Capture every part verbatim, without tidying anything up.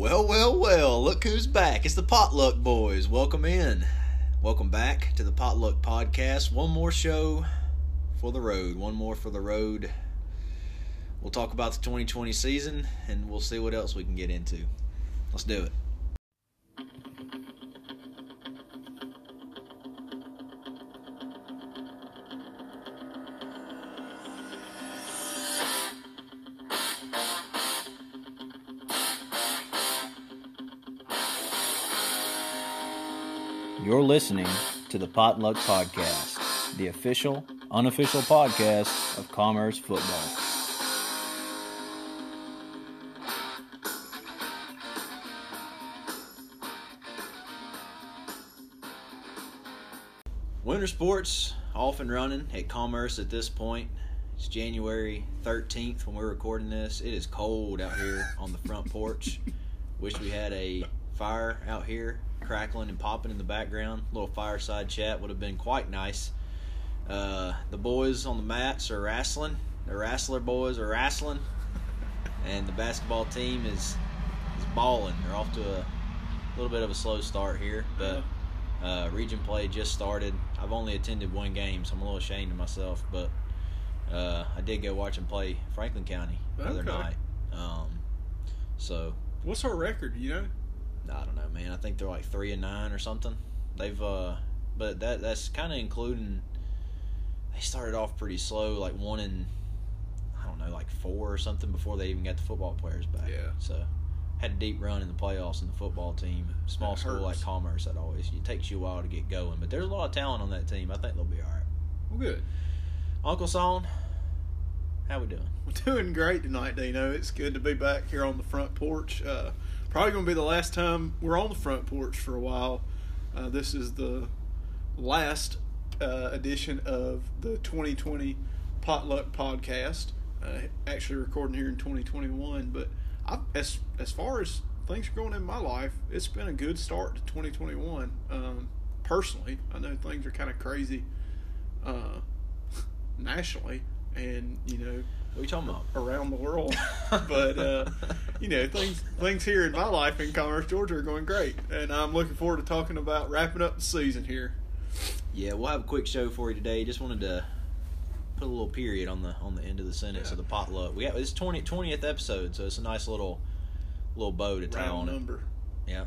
Well, well, well, look who's back. It's the Potluck Boys. Welcome in. Welcome back to the Potluck Podcast. One more show for the road. One more for the road. We'll talk about the twenty twenty season, and we'll see what else we can get into. Let's do it. You're listening to the Potluck Podcast, the official, unofficial podcast of Commerce Football. Winter sports off and running at Commerce at this point. It's January thirteenth when we're recording this. It is cold out here on the front porch. Wish we had a fire out here, crackling and popping in the background. A little fireside chat would have been quite nice. Uh, the boys on the mats are wrestling. The wrestler boys are wrestling. And the basketball team is, is balling. They're off to a little bit of a slow start here. But uh, region play just started. I've only attended one game, so I'm a little ashamed of myself. But uh, I did go watch them play Franklin County the okay. other night. Um, so, what's our record, you know? I don't know, man. I think they're like three and nine or something. They've, uh, but that that's kind of including. They started off pretty slow, like one and I don't know, like four or something before they even got the football players back. Yeah. So had a deep run in the playoffs in the football team. Small that school hurts. Like Commerce, that always it takes you a while to get going. But there's a lot of talent on that team. I think they'll be all right. Well, good. Uncle Son, how we doing? We're doing great tonight, Dino. It's good to be back here on the front porch. Uh, Probably going to be the last time we're on the front porch for a while. Uh, this is the last uh, edition of the twenty twenty Potluck Podcast. Uh, actually recording here in twenty twenty-one, but I, as as far as things are going in my life, it's been a good start to twenty twenty-one. Um, personally, I know things are kind of crazy uh, nationally, and you know. What are you talking about? Around the world. But, uh, you know, things things here in my life in Commerce, Georgia are going great. And I'm looking forward to talking about wrapping up the season here. Yeah, we'll have a quick show for you today. Just wanted to put a little period on the on the end of the sentence yeah. of the potluck. We have, it's twentieth episode, so it's a nice little little bow to tie on number. It. Yeah.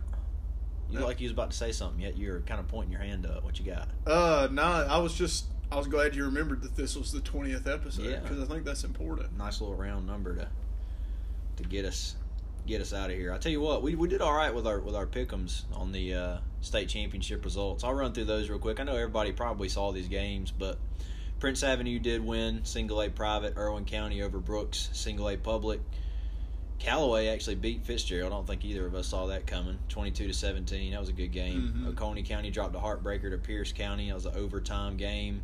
You look like you was about to say something, yet you were kind of pointing your hand up. What you got? Uh, no, nah, I was just... I was glad you remembered that this was the twentieth episode because yeah. I think that's important. Nice little round number to to get us get us out of here. I tell you what, we, we did all right with our with our pick'ems on the uh, state championship results. I'll run through those real quick. I know everybody probably saw these games, but Prince Avenue did win single A private. Irwin County over Brooks single A public. Callaway actually beat Fitzgerald. I don't think either of us saw that coming. twenty-two to seventeen. That was a good game. Mm-hmm. Oconee County dropped a heartbreaker to Pierce County. That was an overtime game.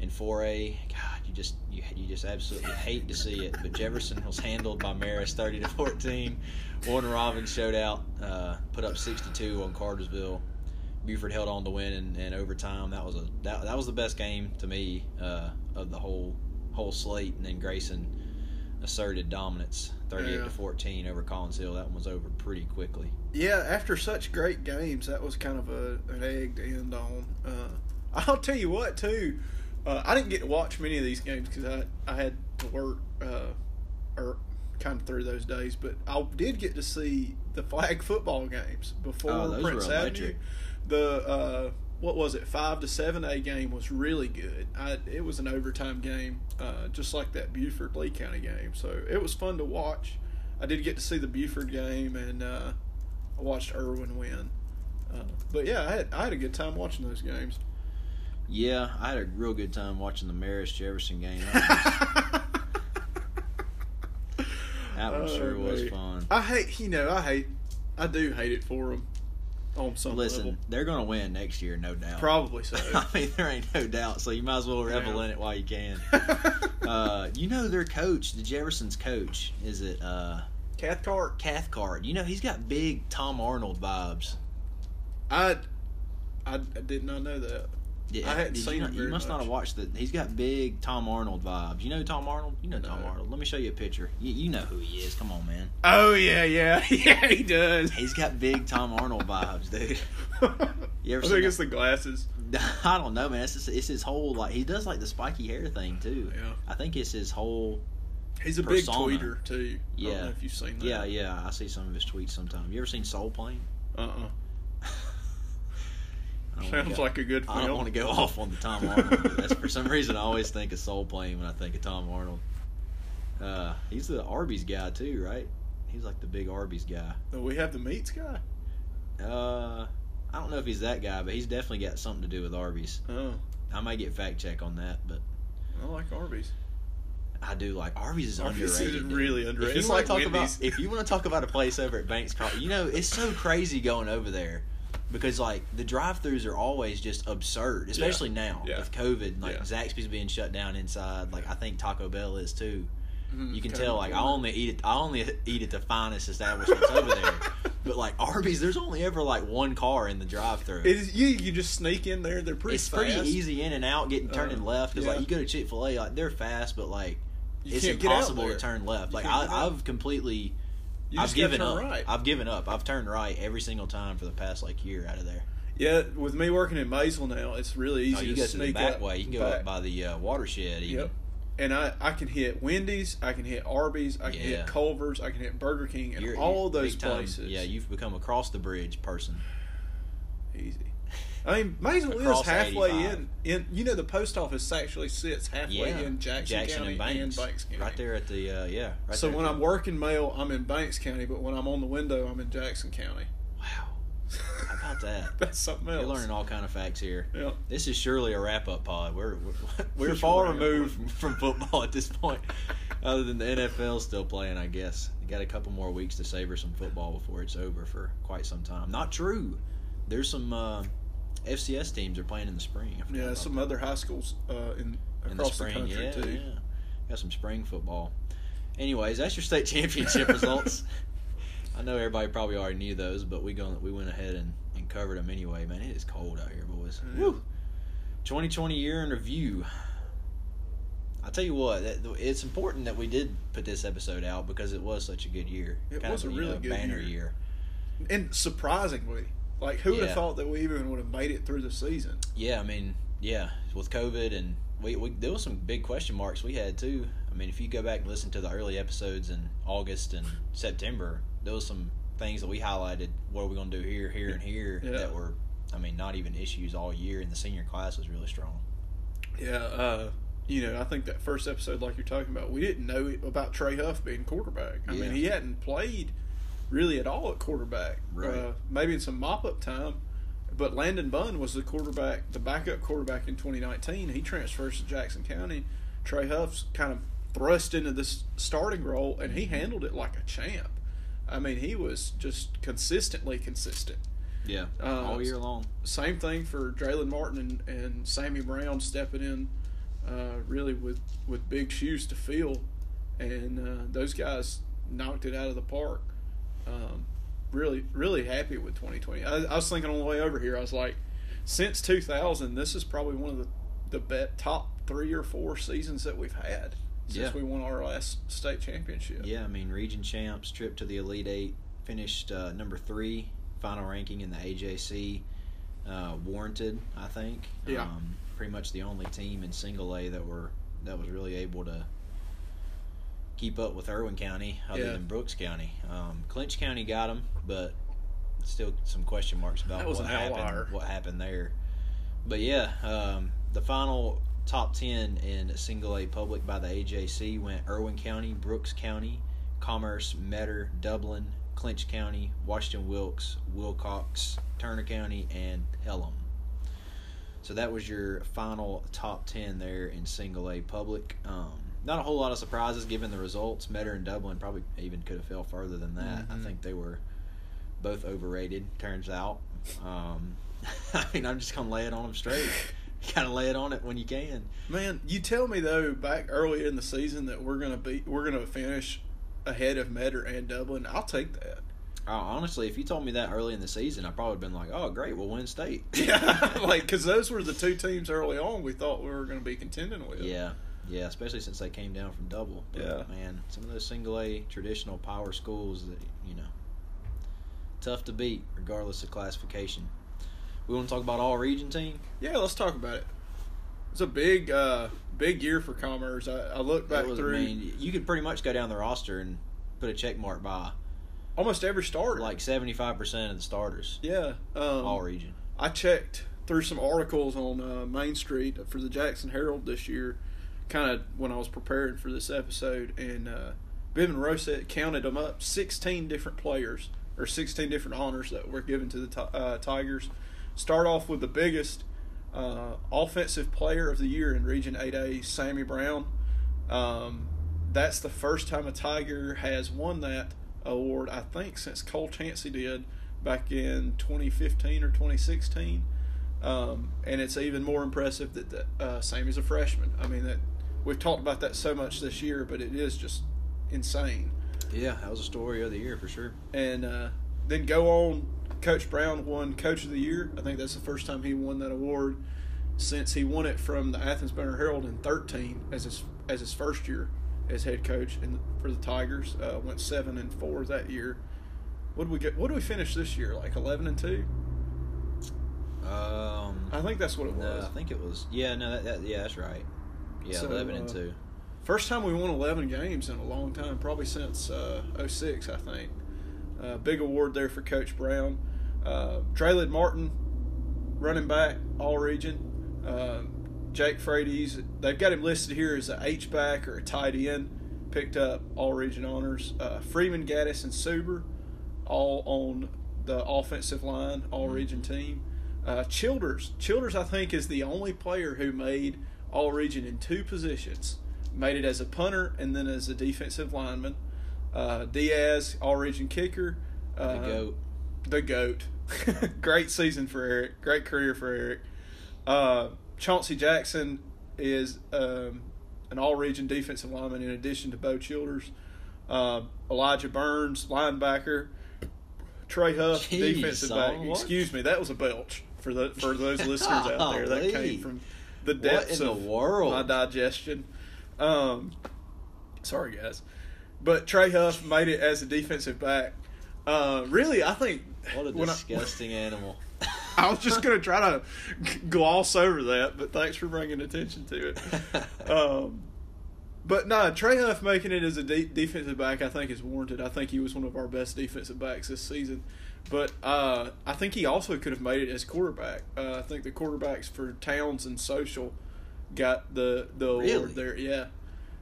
In four A, God, you just you, you just absolutely hate to see it. But Jefferson was handled by Maris thirty to fourteen. Warner Robbins showed out, uh, put up sixty-two on Cartersville. Buford held on to win in, in overtime. That was a that, that was the best game to me uh, of the whole whole slate. And then Grayson asserted dominance, thirty-eight to fourteen over Collins Hill. That one was over pretty quickly. Yeah, after such great games, that was kind of a an egg to end on. Uh, I'll tell you what, too. Uh, I didn't get to watch many of these games because I, I had to work uh, or kind of through those days. But I did get to see the flag football games before oh, Prince Avenue. The, uh, what was it, five to seven A game was really good. I, it was an overtime game, uh, just like that Buford Lee County game. So it was fun to watch. I did get to see the Buford game, and uh, I watched Irwin win. Uh, but, yeah, I had I had a good time watching those games. Yeah, I had a real good time watching the Maris Jefferson game. That, was, that one oh, sure dude. was fun. I hate, you know, I hate, I do hate it for them on some Listen, level. They're going to win next year, no doubt. Probably so. I mean, there ain't no doubt, so you might as well revel Damn. in it while you can. uh, you know their coach, the Jefferson's coach, is it? Uh, Cathcart. Cathcart. You know, he's got big Tom Arnold vibes. I, I, I did not know that. Yeah, I hadn't seen you, not, him you must much. Not have watched the. He's got big Tom Arnold vibes. You know Tom Arnold? You know Tom no. Arnold. Let me show you a picture. You, you know who he is. Come on, man. Oh, yeah, yeah. Yeah, he does. He's got big Tom Arnold vibes, dude. You ever I think that? It's the glasses. I don't know, man. It's, just, it's his whole, like, he does, like, the spiky hair thing, too. Yeah. I think it's his whole He's a persona. Big tweeter, too. Yeah. I don't know if you've seen that. Yeah, yeah. I see some of his tweets sometimes. You ever seen Soul Plane? Uh-uh. Sounds like a good film. I don't want to go off on the Tom Arnold. That's for some reason I always think of Soul Plane when I think of Tom Arnold. Uh, he's the Arby's guy too, right? He's like the big Arby's guy. Oh, we have the meats guy? Uh, I don't know if he's that guy, but he's definitely got something to do with Arby's. Oh. I might get fact check on that, but I like Arby's. I do like Arby's is Arby's underrated. Is really underrated. If you, like talk about, if you want to talk about a place over at Banks County, you know, it's so crazy going over there. Because, like, the drive-thrus are always just absurd, especially yeah. now yeah. with COVID. Like, yeah. Zaxby's being shut down inside. Like, I think Taco Bell is, too. Mm, you can tell, like, I only eat it, I only eat at the finest establishments over there. But, like, Arby's, there's only ever, like, one car in the drive-thru. You, you just sneak in there. They're pretty it's fast. It's pretty easy in and out, getting turning uh, left. Because, yeah. like, you go to Chick-fil-A, like, they're fast, but, like, you it's impossible to turn left. You like, I, I've completely... I've given up. Right. I've given up. I've turned right every single time for the past like year out of there. Yeah, with me working in Maysville now, it's really easy oh, you to go sneak the back up way. You can go back. Up by the uh, watershed. Even. Yep. And I, I can hit Wendy's, I can hit Arby's, I can yeah. hit Culver's, I can hit Burger King, and you're, all you're those places. Time, yeah, you've become a cross the bridge person. Easy. I mean, Maysville is halfway in, in. You know, the post office actually sits halfway yeah. in Jackson, Jackson County and Banks. and Banks County. Right there at the, uh, yeah. Right so there when there. I'm working mail, I'm in Banks County, but when I'm on the window, I'm in Jackson County. Wow. How about that? That's something else. You're learning all kind of facts here. Yeah. This is surely a wrap-up pod. We're, we're, we're far sure removed from football at this point, other than the N F L still playing, I guess. You got a couple more weeks to savor some football before it's over for quite some time. Not true. There's some... Uh, F C S teams are playing in the spring. Yeah, some that. other high schools uh, in across in the, spring, the country yeah, too. Yeah. Got some spring football. Anyways, that's your state championship results. I know everybody probably already knew those, but we going we went ahead and, and covered them anyway. Man, it is cold out here, boys. Yeah. Woo! twenty twenty year in review. I tell you what, it's important that we did put this episode out because it was such a good year. It kind was of, a really know, good banner year. year, and surprisingly. Like, who would yeah. have thought that we even would have made it through the season? Yeah, I mean, yeah, with COVID and we, we there was some big question marks we had too. I mean, if you go back and listen to the early episodes in August and September, there was some things that we highlighted. What are we going to do here, here, and here yeah. that were, I mean, not even issues all year. And the senior class was really strong. Yeah, uh, you know, I think that first episode, like you're talking about, we didn't know about Trey Huff being quarterback. I yeah. mean, he hadn't played. Really at all at quarterback. Right. Uh, maybe in some mop-up time. But Landon Bunn was the quarterback, the backup quarterback in twenty nineteen. He transfers to Jackson County. Trey Huff's kind of thrust into this starting role, and he handled it like a champ. I mean, he was just consistently consistent. Yeah, uh, all year long. Same thing for Draylen Martin and, and Sammy Brown stepping in uh, really with, with big shoes to fill. And uh, those guys knocked it out of the park. Um, really, really happy with twenty twenty. I, I was thinking on the way over here, I was like, since two thousand, this is probably one of the, the bet, top three or four seasons that we've had since yeah. we won our last state championship. Yeah, I mean, region champs, trip to the Elite Eight, finished uh, number three, final ranking in the A J C, uh, warranted, I think. Yeah. Um, pretty much the only team in single A that were that was really able to keep up with Irwin County other yeah. than Brooks County. Um, Clinch County got them, but still some question marks about what happened, what happened there. But, yeah, um, the final top ten in single A public by the A J C went Irwin County, Brooks County, Commerce, Metter, Dublin, Clinch County, Washington Wilkes, Wilcox, Turner County, and Pelham. So that was your final top ten there in single A public. Um, Not a whole lot of surprises given the results. Metter and Dublin probably even could have fell further than that. Mm-hmm. I think they were both overrated, turns out. Um, I mean, I'm just going to lay it on them straight. You got to lay it on it when you can. Man, you tell me, though, back earlier in the season that we're going to be we're gonna finish ahead of Metter and Dublin. I'll take that. Uh, honestly, if you told me that early in the season, I probably would have been like, oh, great, we'll win state. Yeah, like, because those were the two teams early on we thought we were going to be contending with. Yeah, yeah, especially since they came down from Dublin. But, yeah. man, some of those single-A traditional power schools that, you know, tough to beat regardless of classification. We want to talk about all-region team? Yeah, let's talk about it. It's a big uh, big year for Commerce. I, I look back was, through. I mean, you could pretty much go down the roster and put a check mark by almost every starter. Like seventy-five percent of the starters. Yeah. Um, all region. I checked through some articles on uh, Main Street for the Jackson Herald this year, kind of when I was preparing for this episode, and uh, Bivin Rosette counted them up, sixteen different players, or sixteen different honors that were given to the t- uh, Tigers. Start off with the biggest uh, offensive player of the year in Region eight A, Sammy Brown. Um, that's the first time a Tiger has won that award, I think, since Cole Chansey did back in twenty fifteen or twenty sixteen, um, and it's even more impressive that, that uh, Sammy's a freshman. I mean, that we've talked about that so much this year, but it is just insane. Yeah, that was a story of the year for sure. And uh, then go on, Coach Brown won Coach of the Year. I think that's the first time he won that award since he won it from the Athens Banner-Herald in thirteen as his as his first year as head coach in, for the Tigers. Uh, went seven and four that year. What did we get? What did we finish this year? Like eleven and two. Um, I think that's what it was. No, I think it was. Yeah, no, that, that, yeah, that's right. Yeah, so, eleven and uh, two. First time we won eleven games in a long time, probably since uh, oh six, I think. Uh, big award there for Coach Brown. Uh, Draylen Martin, running back, all-region. Uh, Jake Frady, they've got him listed here as an H-back or a tight end, picked up all-region honors. Uh, Freeman Gaddis and Suber, all on the offensive line, all-region team. Uh, Childers, Childers I think is the only player who made all-region in two positions. Made it as a punter and then as a defensive lineman. Uh, Diaz, all-region kicker. Uh, the GOAT. The GOAT. Great season for Eric. Great career for Eric. Uh, Chauncey Jackson is um, an all-region defensive lineman in addition to Bo Childers. Uh, Elijah Burns, linebacker. Trey Huff, Jeez, defensive back. What? Excuse me, that was a belch for the for those listeners oh, out there. That wait. came from the depths of the world? My digestion. Um, sorry, guys. But Trey Huff made it as a defensive back. Uh, really, I think... What a disgusting I, animal. I was just going to try to gloss over that, but thanks for bringing attention to it. Um, but, no, Trey Huff making it as a de- defensive back I think is warranted. I think he was one of our best defensive backs this season. But uh, I think he also could have made it as quarterback. Uh, I think the quarterbacks for Towns and Social got the, the award really? there. Yeah.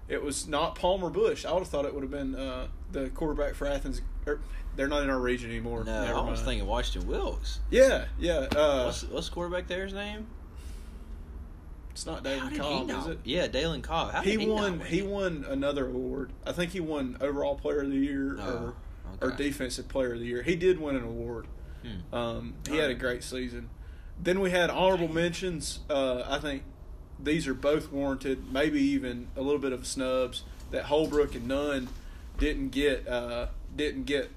It was not Palmer Bush. I would have thought it would have been uh, the quarterback for Athens. Er, they're not in our region anymore. No, Never I was mind. thinking Washington Wilkes. Yeah, yeah. Uh, what's, what's the quarterback there's name? It's not Dalen Cobb, is it? Yeah, Dalen Cobb. How he, did he won. He it? won another award. I think he won Overall Player of the Year oh, or, okay. or Defensive Player of the Year. He did win an award. Hmm. Um, he All had right. a great season. Then we had honorable Dang. mentions. Uh, I think. These are both warranted, maybe even a little bit of snubs, that Holbrook and Nunn didn't get uh, didn't get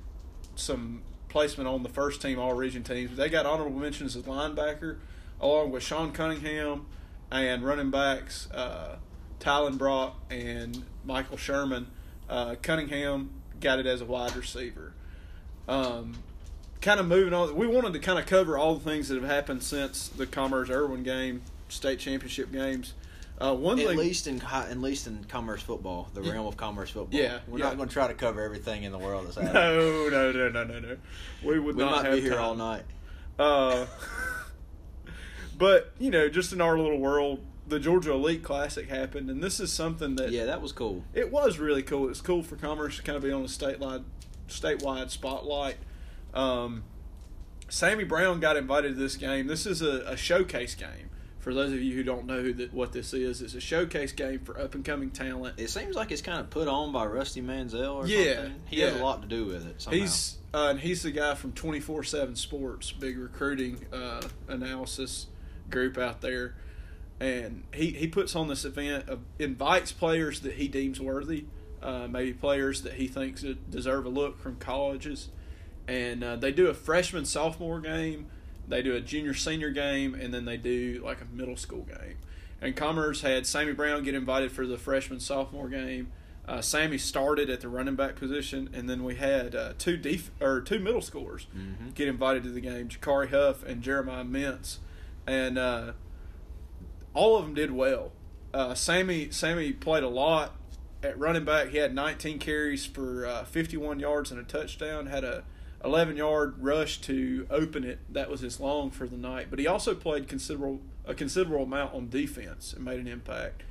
some placement on the first team all-region teams. They got honorable mentions as linebacker, along with Sean Cunningham and running backs uh, Tylen Brock and Michael Sherman. Uh, Cunningham got it as a wide receiver. Um, kind of moving on, we wanted to kind of cover all the things that have happened since the Commerce-Irwin game. State championship games. Uh, one at thing, least in at least in Commerce football, the yeah, realm of Commerce football. Yeah, we're yeah. not going to try to cover everything in the world that's happening. No, no, no, no, no, no. We would we not might have be here time. all night. Uh, but you know, just in our little world, the Georgia Elite Classic happened, and this is something that yeah, that was cool. It was really cool. It was cool for Commerce to kind of be on a statewide statewide spotlight. Um, Sammy Brown got invited to this game. This is a, a showcase game. For those of you who don't know who that, what this is, it's a showcase game for up-and-coming talent. It seems like it's kind of put on by Rusty Manziel or yeah, something. He yeah. has a lot to do with it somehow. He's, uh, and he's the guy from twenty-four seven Sports, big recruiting uh, analysis group out there. And he, he puts on this event, uh, invites players that he deems worthy, uh, maybe players that he thinks deserve a look from colleges, And uh, they do a freshman-sophomore game, they do a junior-senior game, and then they do like a middle school game. And Commerce had Sammy Brown get invited for the freshman-sophomore game. Uh, Sammy started at the running back position, and then we had uh, two def- or two middle schoolers mm-hmm. get invited to the game, Jakari Huff and Jeremiah Mintz. And uh, all of them did well. Uh, Sammy Sammy played a lot at running back. He had nineteen carries for uh, fifty-one yards and a touchdown, had a eleven-yard rush to open it. That was his long for the night. But he also played considerable a considerable amount on defense and made an impact.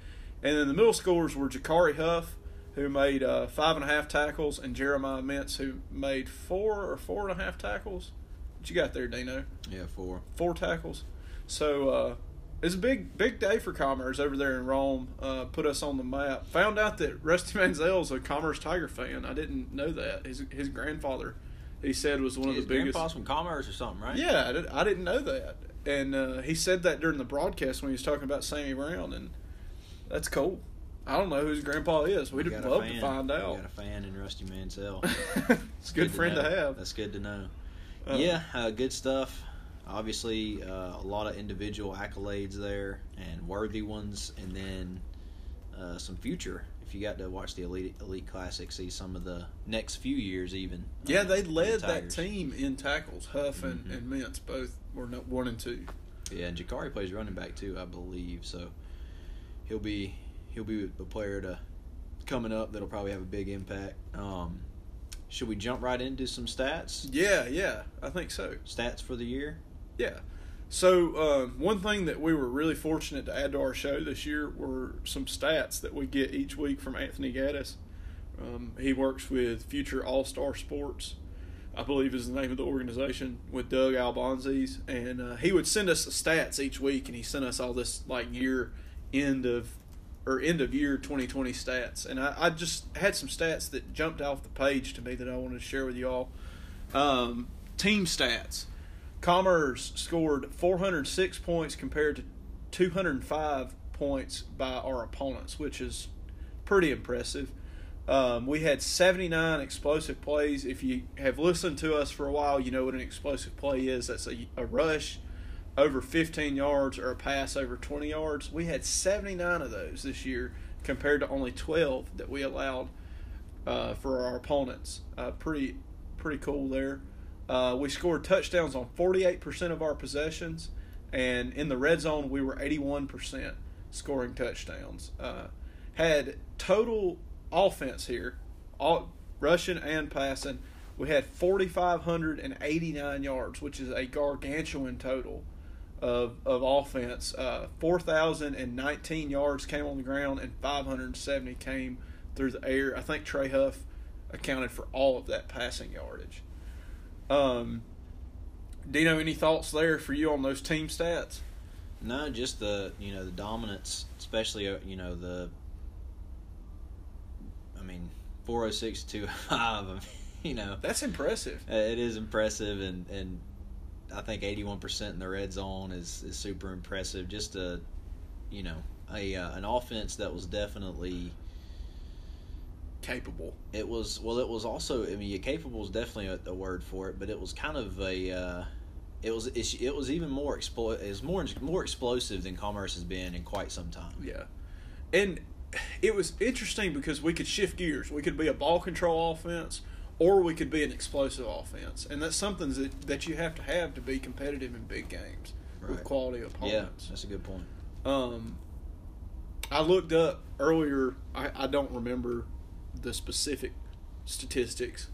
And then the middle scorers were Jakari Huff, who made uh, five and a half tackles, and Jeremiah Mintz, who made four or four and a half tackles. What you got there, Dino? Yeah, four. Four tackles. So uh, it's a big, big day for Commerce over there in Rome. Uh, put us on the map. Found out that Rusty Manziel's a Commerce Tiger fan. I didn't know that. His his grandfather, he said, was one of His the biggest. Grandpa's from Commerce or something, right? Yeah, I, did, I didn't know that. And uh, he said that during the broadcast when he was talking about Sammy Brown, and that's cool. I don't know who his grandpa is. We'd love to find out. We got a fan in Rusty Manziel. It's a good, good friend to, to have. That's good to know. Uh, yeah, uh, good stuff. Obviously, uh, a lot of individual accolades there and worthy ones, and then uh, some future. If you got to watch the Elite Elite Classic, see some of the next few years even. Yeah, uh, they led the that team in tackles. Huff and, mm-hmm. and Mintz both were one and two. Yeah, and Jakari plays running back too, I believe. So he'll be... He'll be a player to coming up that'll probably have a big impact. Um, should we jump right into some stats? Yeah, yeah, I think so. Stats for the year? Yeah. So uh, one thing that we were really fortunate to add to our show this year were some stats that we get each week from Anthony Gaddis. Um, he works with Future All-Star Sports, I believe is the name of the organization, with Doug Albonzes. And uh, he would send us the stats each week, and he sent us all this like year end of – or end-of-year twenty twenty stats. And I, I just had some stats that jumped off the page to me that I wanted to share with you all. Um, team stats. Commerce scored four hundred six points compared to two hundred five points by our opponents, which is pretty impressive. Um, we had seventy-nine explosive plays. If you have listened to us for a while, you know what an explosive play is. That's a, a rush over fifteen yards or a pass over twenty yards. We had seventy-nine of those this year compared to only twelve that we allowed uh, for our opponents. Uh, pretty pretty cool there. Uh, we scored touchdowns on forty-eight percent of our possessions, and in the red zone we were eighty-one percent scoring touchdowns. Uh, had total offense here, all, rushing and passing. We had four thousand five hundred eighty-nine yards, which is a gargantuan total of of offense. Uh, four thousand nineteen yards came on the ground and five hundred seventy came through the air. I think Trey Huff accounted for all of that passing yardage. Um, Dino, any thoughts there for you on those team stats? No, just the you know the dominance, especially you know the. I mean, four oh six to two oh five. I mean, you know that's impressive. It is impressive, and and. I think eighty-one percent in the red zone is, is super impressive. Just a, you know, a uh, an offense that was definitely capable. It was well. It was also. I mean, capable is definitely a, a word for it, but it was kind of a. Uh, it was it, it was even more explo- It was more more explosive than Commerce has been in quite some time. Yeah, and it was interesting because we could shift gears. We could be a ball control offense, or we could be an explosive offense. And that's something that, that you have to have to be competitive in big games right. with quality opponents. Yeah, that's a good point. Um, I looked up earlier, I, I don't remember the specific statistics,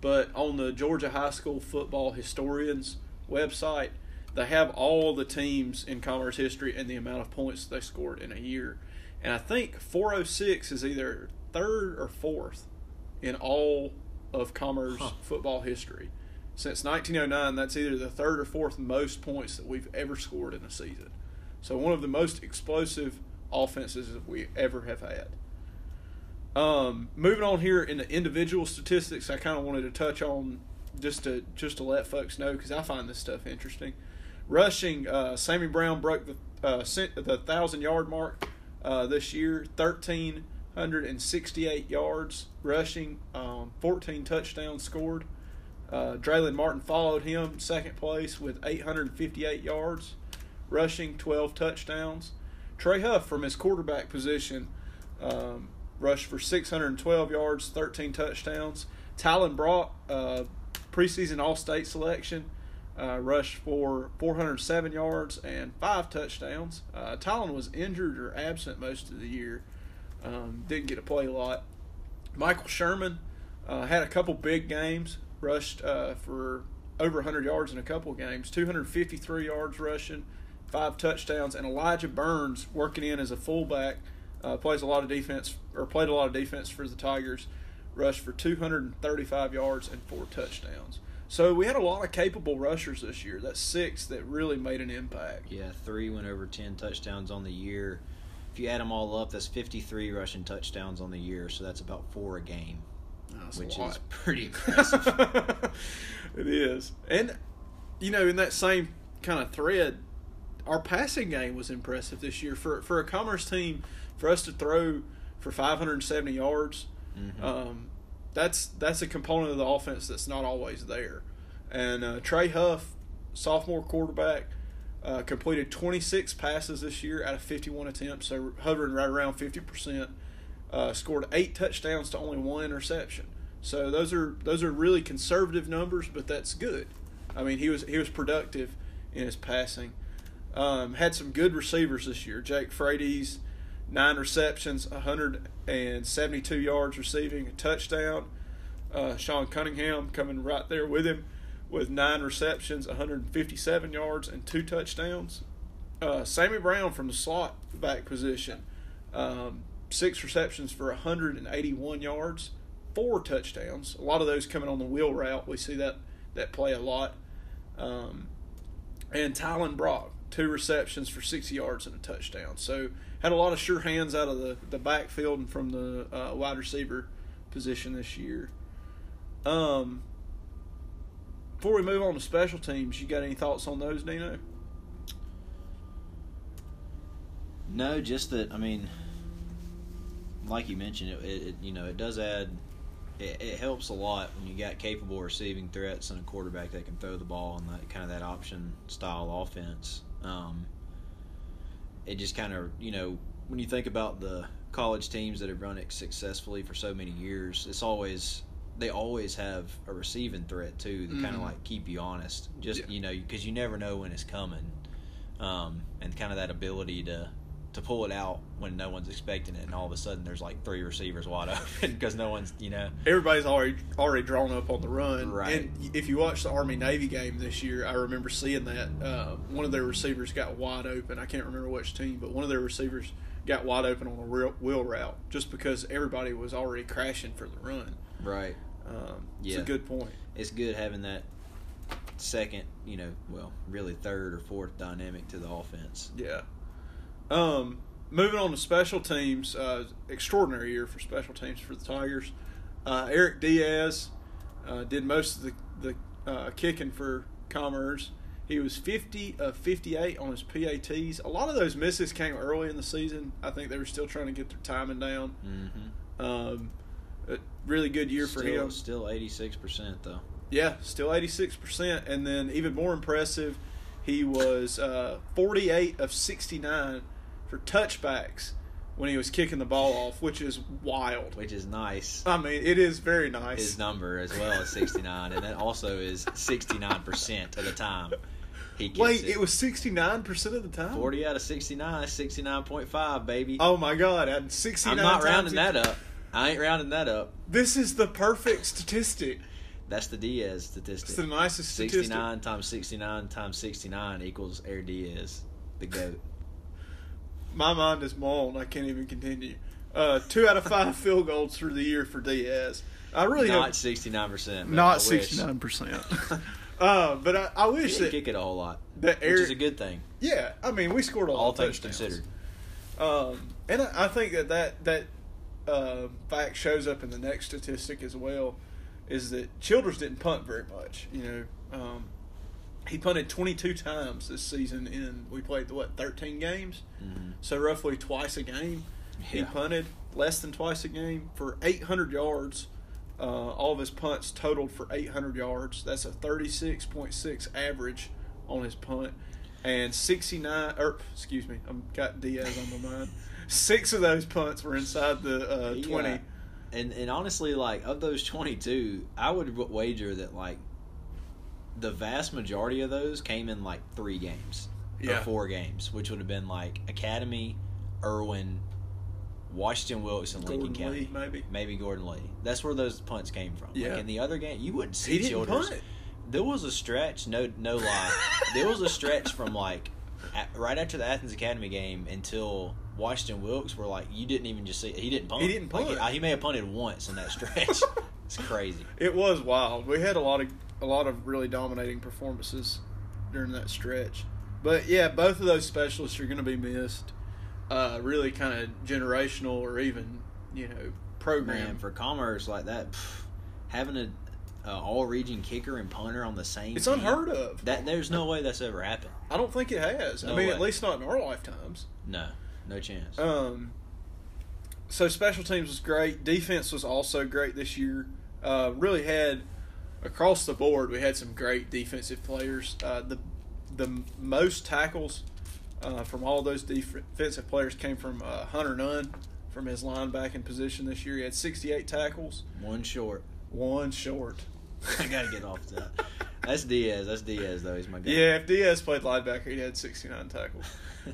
but on the Georgia High School Football Historians website, they have all the teams in Commerce history and the amount of points they scored in a year. And I think four oh six is either third or fourth in all of Commerce huh. football history. Since nineteen oh nine, that's either the third or fourth most points that we've ever scored in a season. So one of the most explosive offenses that we ever have had. Um, moving on here in the individual statistics, I kind of wanted to touch on just to just to let folks know because I find this stuff interesting. Rushing, uh, Sammy Brown broke the uh, the thousand yard mark uh, this year, thirteen. one hundred sixty-eight yards rushing, um, fourteen touchdowns scored. Uh, Draylen Martin followed him second place with eight hundred fifty-eight yards, rushing twelve touchdowns. Trey Huff from his quarterback position um, rushed for six hundred twelve yards, thirteen touchdowns. Tylen Brock, uh, preseason All-State selection, uh, rushed for four hundred seven yards and five touchdowns. Uh, Tylen was injured or absent most of the year. Um, didn't get to play a lot. Michael Sherman uh, had a couple big games, rushed uh, for over one hundred yards in a couple games, two hundred fifty-three yards rushing, five touchdowns. And Elijah Burns, working in as a fullback, uh, plays a lot of defense or played a lot of defense for the Tigers, rushed for two hundred thirty-five yards and four touchdowns. So we had a lot of capable rushers this year. That's six that really made an impact. Yeah, three went over ten touchdowns on the year. If you add them all up, that's fifty-three rushing touchdowns on the year, so that's about four a game, that's which a is pretty impressive. It is. And, you know, in that same kind of thread, our passing game was impressive this year. For for a Commerce team, for us to throw for five hundred seventy yards, mm-hmm. um, that's that's a component of the offense that's not always there. And uh, Trey Huff, sophomore quarterback, Uh, completed twenty-six passes this year out of fifty-one attempts, so hovering right around fifty percent. Uh, scored eight touchdowns to only one interception. So those are those are really conservative numbers, but that's good. I mean, he was he was productive in his passing. Um, had some good receivers this year. Jake Frady's nine receptions, one hundred seventy-two yards receiving, a touchdown. Uh, Sean Cunningham coming right there with him, with nine receptions, one hundred fifty-seven yards, and two touchdowns. Uh, Sammy Brown from the slot back position, um, six receptions for one hundred eighty-one yards, four touchdowns. A lot of those coming on the wheel route. We see that, that play a lot. Um, and Tylen Brock, two receptions for sixty yards and a touchdown. So had a lot of sure hands out of the, the backfield and from the uh, wide receiver position this year. Um. Before we move on to special teams, you got any thoughts on those, Dino? No, just that, I mean, like you mentioned, it, it you know, it does add, it, it helps a lot when you got capable receiving threats and a quarterback that can throw the ball and that kind of that option style offense. Um, it just kind of, you know, when you think about the college teams that have run it successfully for so many years, it's always, they always have a receiving threat too to mm-hmm. kind of like keep you honest, just yeah. you know, because you never know when it's coming, um, and kind of that ability to to pull it out when no one's expecting it, and all of a sudden there's like three receivers wide open because no one's, you know, everybody's already already drawn up on the run. Right. And if you watch the Army Navy game this year, I remember seeing that uh, one of their receivers got wide open. I can't remember which team, but one of their receivers got wide open on a real wheel route just because everybody was already crashing for the run. Right. Um, yeah. It's a good point. It's good having that second, you know, well, really third or fourth dynamic to the offense. Yeah. Um, moving on to special teams, uh, extraordinary year for special teams for the Tigers. Uh, Eric Diaz uh, did most of the, the uh, kicking for Commerce. He was fifty of fifty-eight on his P A Ts. A lot of those misses came early in the season. I think they were still trying to get their timing down. Mm-hmm. Um, a really good year still, for him. Still eighty-six percent, though. Yeah, still eighty-six percent. And then even more impressive, he was uh, forty-eight of sixty-nine for touchbacks when he was kicking the ball off, which is wild. Which is nice. I mean, it is very nice. His number as well is sixty-nine, and that also is sixty-nine percent of the time. Wait, it. it was sixty-nine percent of the time? forty out of sixty-nine, sixty-nine point five, baby. Oh, my God. I'm, sixty-nine I'm not rounding that up. I ain't rounding that up. This is the perfect statistic. That's the Diaz statistic. It's the nicest statistic. sixty-nine times sixty-nine times sixty-nine equals Air Diaz, the GOAT. My mind is mauled. I can't even continue. Uh, two out of five field goals through the year for Diaz. I really Not sixty-nine percent. Not sixty-nine percent. Uh, but I, I wish that – kick it a whole lot, that Air, which is a good thing. Yeah. I mean, we scored a lot of touchdowns. All things considered. Um, and I, I think that that, that – Uh, fact shows up in the next statistic as well, is that Childers didn't punt very much. You know, um, he punted twenty-two times this season in, we played, what, thirteen games? Mm-hmm. So roughly twice a game. Yeah. He punted less than twice a game for eight hundred yards, Uh, all of his punts totaled for eight hundred yards. That's a thirty-six point six average on his punt. And sixty-nine, or excuse me, I've got Diaz on my mind. Six of those punts were inside the uh, yeah. twenty. And and honestly, like, of those twenty-two, I would wager that, like, the vast majority of those came in, like, three games yeah. or four games, which would have been, like, Academy, Irwin, Washington Wilkes, and Lincoln County. Gordon Lee, maybe. Maybe Gordon Lee. That's where those punts came from. Yeah. Like, in the other game, you wouldn't see he Childers. Didn't punt. There was a stretch, no no lie, there was a stretch from, like, at, right after the Athens Academy game until Washington Wilkes were like, you didn't even just see, he didn't punt. He didn't punt. Like, he, he may have punted once in that stretch. It's crazy. It was wild. We had a lot of a lot of really dominating performances during that stretch. But, yeah, both of those specialists are going to be missed. Uh, really kind of generational or even, you know, program. Man, for Commerce like that, pff, having a Uh, all-region kicker and punter on the same It's team. Unheard of. That There's no way that's ever happened. I don't think it has. No I mean, way. At least not in our lifetimes. No. No chance. Um. So, special teams was great. Defense was also great this year. Uh, really had, across the board, we had some great defensive players. Uh, the the most tackles uh, from all those def- defensive players came from uh, Hunter Nunn from his linebacking position this year. He had sixty-eight tackles. One short. One short. I gotta get off that. That's Diaz. That's Diaz though. He's my guy. Yeah, if Diaz played linebacker, he'd had sixty-nine tackles.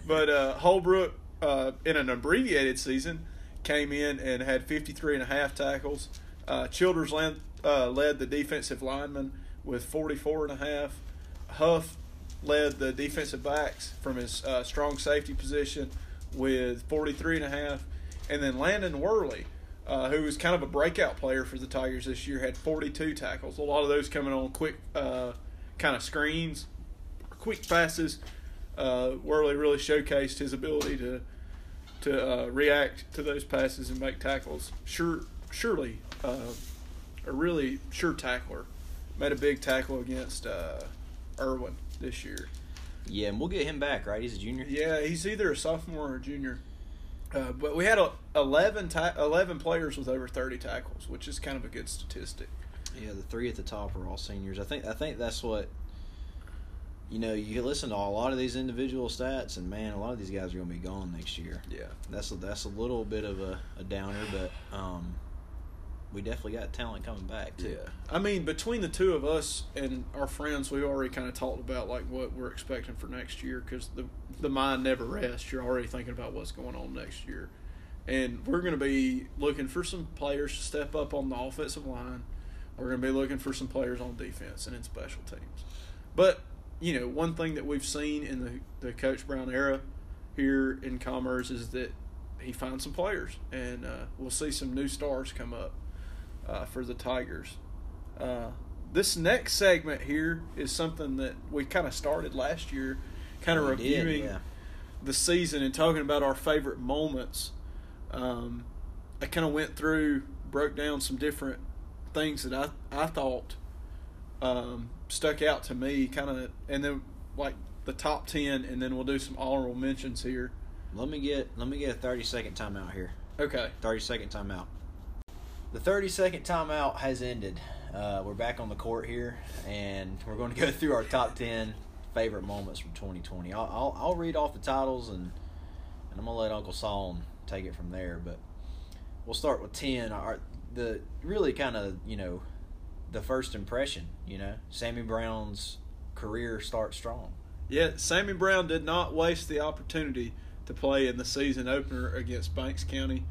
But uh, Holbrook, uh, in an abbreviated season, came in and had fifty-three and a half tackles. Uh, Childers land, uh, led the defensive lineman with forty-four and a half. Huff led the defensive backs from his uh, strong safety position with forty-three and a half, and then Landon Worley, Uh, who was kind of a breakout player for the Tigers this year, had forty-two tackles. A lot of those coming on quick uh, kind of screens, quick passes. Uh, Worley really showcased his ability to to uh, react to those passes and make tackles. Sure, surely uh, a really sure tackler. Made a big tackle against uh, Irwin this year. Yeah, and we'll get him back, right? He's a junior? Yeah, he's either a sophomore or a junior. Uh, but we had eleven players with over thirty tackles, which is kind of a good statistic. Yeah, the three at the top are all seniors. I think I think that's what, you know, you listen to a lot of these individual stats, and, man, a lot of these guys are going to be gone next year. Yeah. That's a, that's a little bit of a, a downer, but um, we definitely got talent coming back, too. Yeah. I mean, between the two of us and our friends, we've already kind of talked about, like, what we're expecting for next year because the, the mind never rests. You're already thinking about what's going on next year. And we're going to be looking for some players to step up on the offensive line. We're going to be looking for some players on defense and in special teams. But, you know, one thing that we've seen in the, the Coach Brown era here in Commerce is that he finds some players, and uh, we'll see some new stars come up uh, for the Tigers. Uh, this next segment here is something that we kind of started last year, kind of we reviewing did, yeah. the season and talking about our favorite moments. Um, I kind of went through, broke down some different things that I I thought um, stuck out to me, kind of, and then like the top ten, and then we'll do some honorable mentions here. Let me get let me get a thirty second timeout here. Okay, thirty second timeout. The thirty second timeout has ended. Uh, we're back on the court here, and we're going to go through our top ten favorite moments from twenty twenty. I'll I'll, I'll read off the titles, and and I'm gonna let Uncle Saul take it from there, but we'll start with ten. Our, the really kind of, you know, the first impression, you know, Sammy Brown's career starts strong. Yeah, Sammy Brown did not waste the opportunity to play in the season opener against Banks County.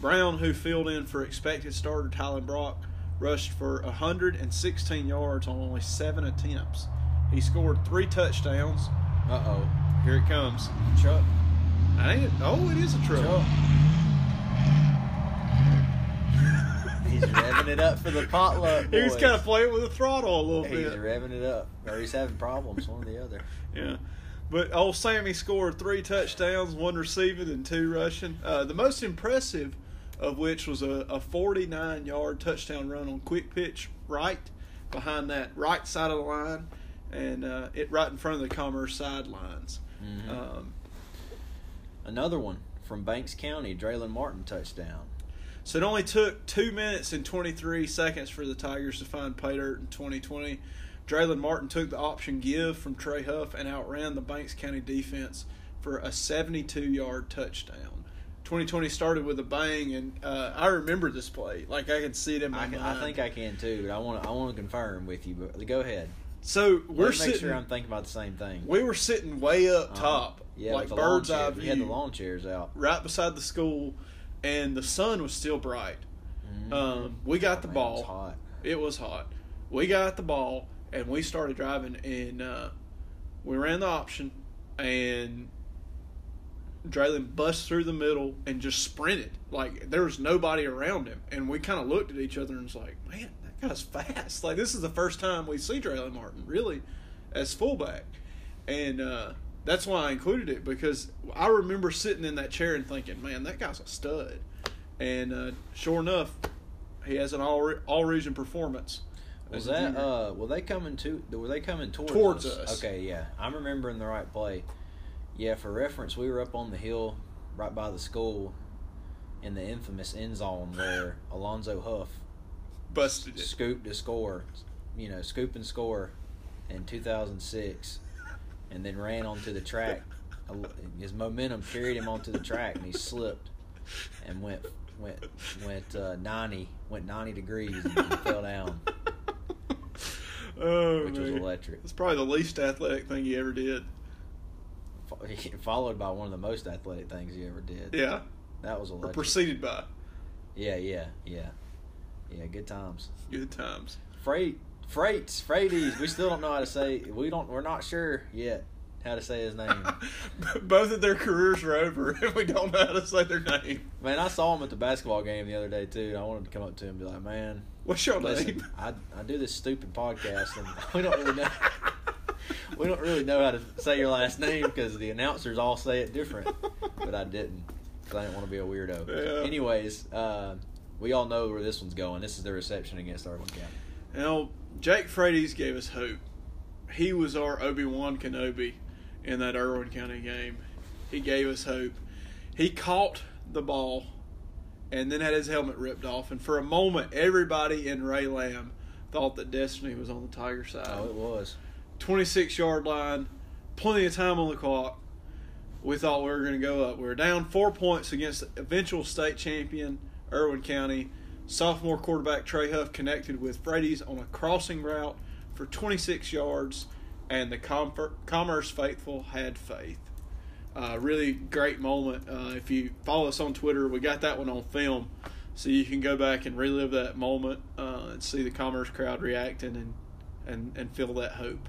Brown, who filled in for expected starter Tylen Brock, rushed for one hundred sixteen yards on only seven attempts. He scored three touchdowns. Uh-oh. Here it comes. Chuck. I ain't, oh, it is a truck. He's revving it up for the potluck. Boys. He's kind of playing with the throttle a little he's bit. He's revving it up, or he's having problems, one or the other. Yeah, but old Sammy scored three touchdowns, one receiving and two rushing. Uh, the most impressive of which was a, a forty-nine-yard touchdown run on quick pitch right behind that right side of the line, and uh, it right in front of the Commerce sidelines. Mm-hmm. Um, Another one from Banks County, Draylen Martin touchdown. So it only took two minutes and twenty-three seconds for the Tigers to find pay dirt in twenty twenty. Draylen Martin took the option give from Trey Huff and outran the Banks County defense for a seventy-two-yard touchdown. twenty twenty started with a bang, and uh, I remember this play. Like, I can see it in my I can, mind. I think I can, too. I want to I want to confirm with you, but go ahead. So we're Let's sitting. Make sure I'm thinking about the same thing. We were sitting way up top, um, yeah, like bird's eye view. We had the lawn chairs out right beside the school, and the sun was still bright. Mm-hmm. Um, we got oh, the man, ball. It was hot. It was hot. We got the ball, and we started driving, and uh, we ran the option, and Draylen busts through the middle and just sprinted. Like, there was nobody around him, and we kind of looked at each other and was like, man, guy's fast. Like, this is the first time we see Draylen Martin really as fullback, and uh, that's why I included it, because I remember sitting in that chair and thinking, man, that guy's a stud. And uh, sure enough, he has an all re- all region performance. Was that uh, were they coming to were they coming towards, towards us? us? Okay, yeah, I'm remembering the right play. Yeah, for reference, we were up on the hill right by the school in the infamous end zone where Alonzo Huff busted it. Scoop to score, you know, scoop and score in two thousand six, and then ran onto the track. His momentum carried him onto the track, and he slipped and went went went uh, ninety, went ninety degrees, and fell down. Oh, which man. was electric. It's probably the least athletic thing he ever did. Followed by one of the most athletic things he ever did. Yeah, that was electric. Or preceded by. Yeah, yeah, yeah. Yeah, good times. Good times. Freight, freights, Fradies. We still don't know how to say. We don't. We're not sure yet how to say his name. Both of their careers are over, and we don't know how to say their name. Man, I saw him at the basketball game the other day too, and I wanted to come up to him and be like, "Man, what's your listen, name?" I I do this stupid podcast, and we don't really know. we don't really know how to say your last name because the announcers all say it different. But I didn't because I didn't want to be a weirdo. Yeah. Anyways. Uh, We all know where this one's going. This is the reception against Irwin County. Now, Jake Frady gave us hope. He was our Obi-Wan Kenobi in that Irwin County game. He gave us hope. He caught the ball and then had his helmet ripped off. And for a moment, everybody in Ray Lamb thought that destiny was on the Tiger side. Oh, it was. twenty-six-yard line, plenty of time on the clock. We thought we were going to go up. We were down four points against the eventual state champion, Irwin County. Sophomore quarterback Trey Huff connected with Frady's on a crossing route for twenty-six yards, and the com- Commerce faithful had faith. Uh, really great moment. Uh, if you follow us on Twitter, we got that one on film, so you can go back and relive that moment uh, and see the Commerce crowd reacting and, and, and feel that hope.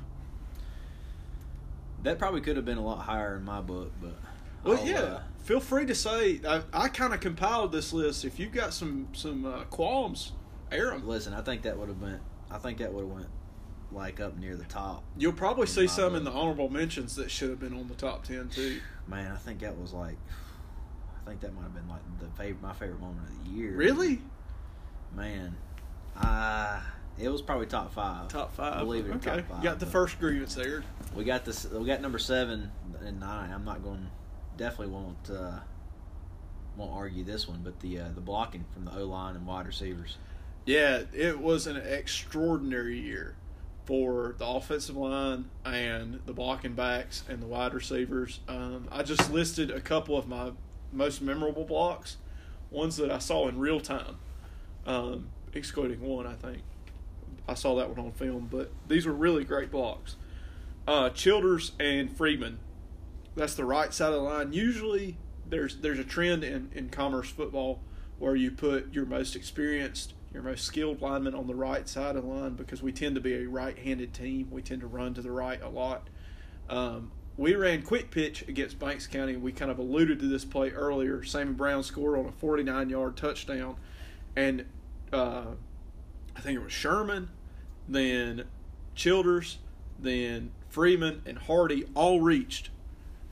That probably could have been a lot higher in my book, but... Well, I'll, yeah, uh, feel free to say. I, I kind of compiled this list. If you've got some some uh, qualms, air them. Listen, I think that would have been. I think that would have went like up near the top. You'll probably see some book. in the honorable mentions that should have been on the top ten too. Man, I think that was like. I think that might have been like the favorite, my favorite moment of the year. Really? Man, uh it was probably top five. Top five. I believe it. Okay. Top five, you got the first grievance there. We got this. We got number seven and nine. I'm not going. Definitely won't uh, won't argue this one, but the uh, the blocking from the O line and wide receivers. Yeah, it was an extraordinary year for the offensive line and the blocking backs and the wide receivers. Um, I just listed a couple of my most memorable blocks, ones that I saw in real time, um, excluding one. I think I saw that one on film, but these were really great blocks. Uh, Childers and Freeman. That's the right side of the line. Usually there's there's a trend in, in Commerce football where you put your most experienced, your most skilled lineman on the right side of the line because we tend to be a right-handed team. We tend to run to the right a lot. Um, we ran quick pitch against Banks County. We kind of alluded to this play earlier. Sammy Brown scored on a forty-nine-yard touchdown. And uh, I think it was Sherman, then Childers, then Freeman, and Hardy all reached.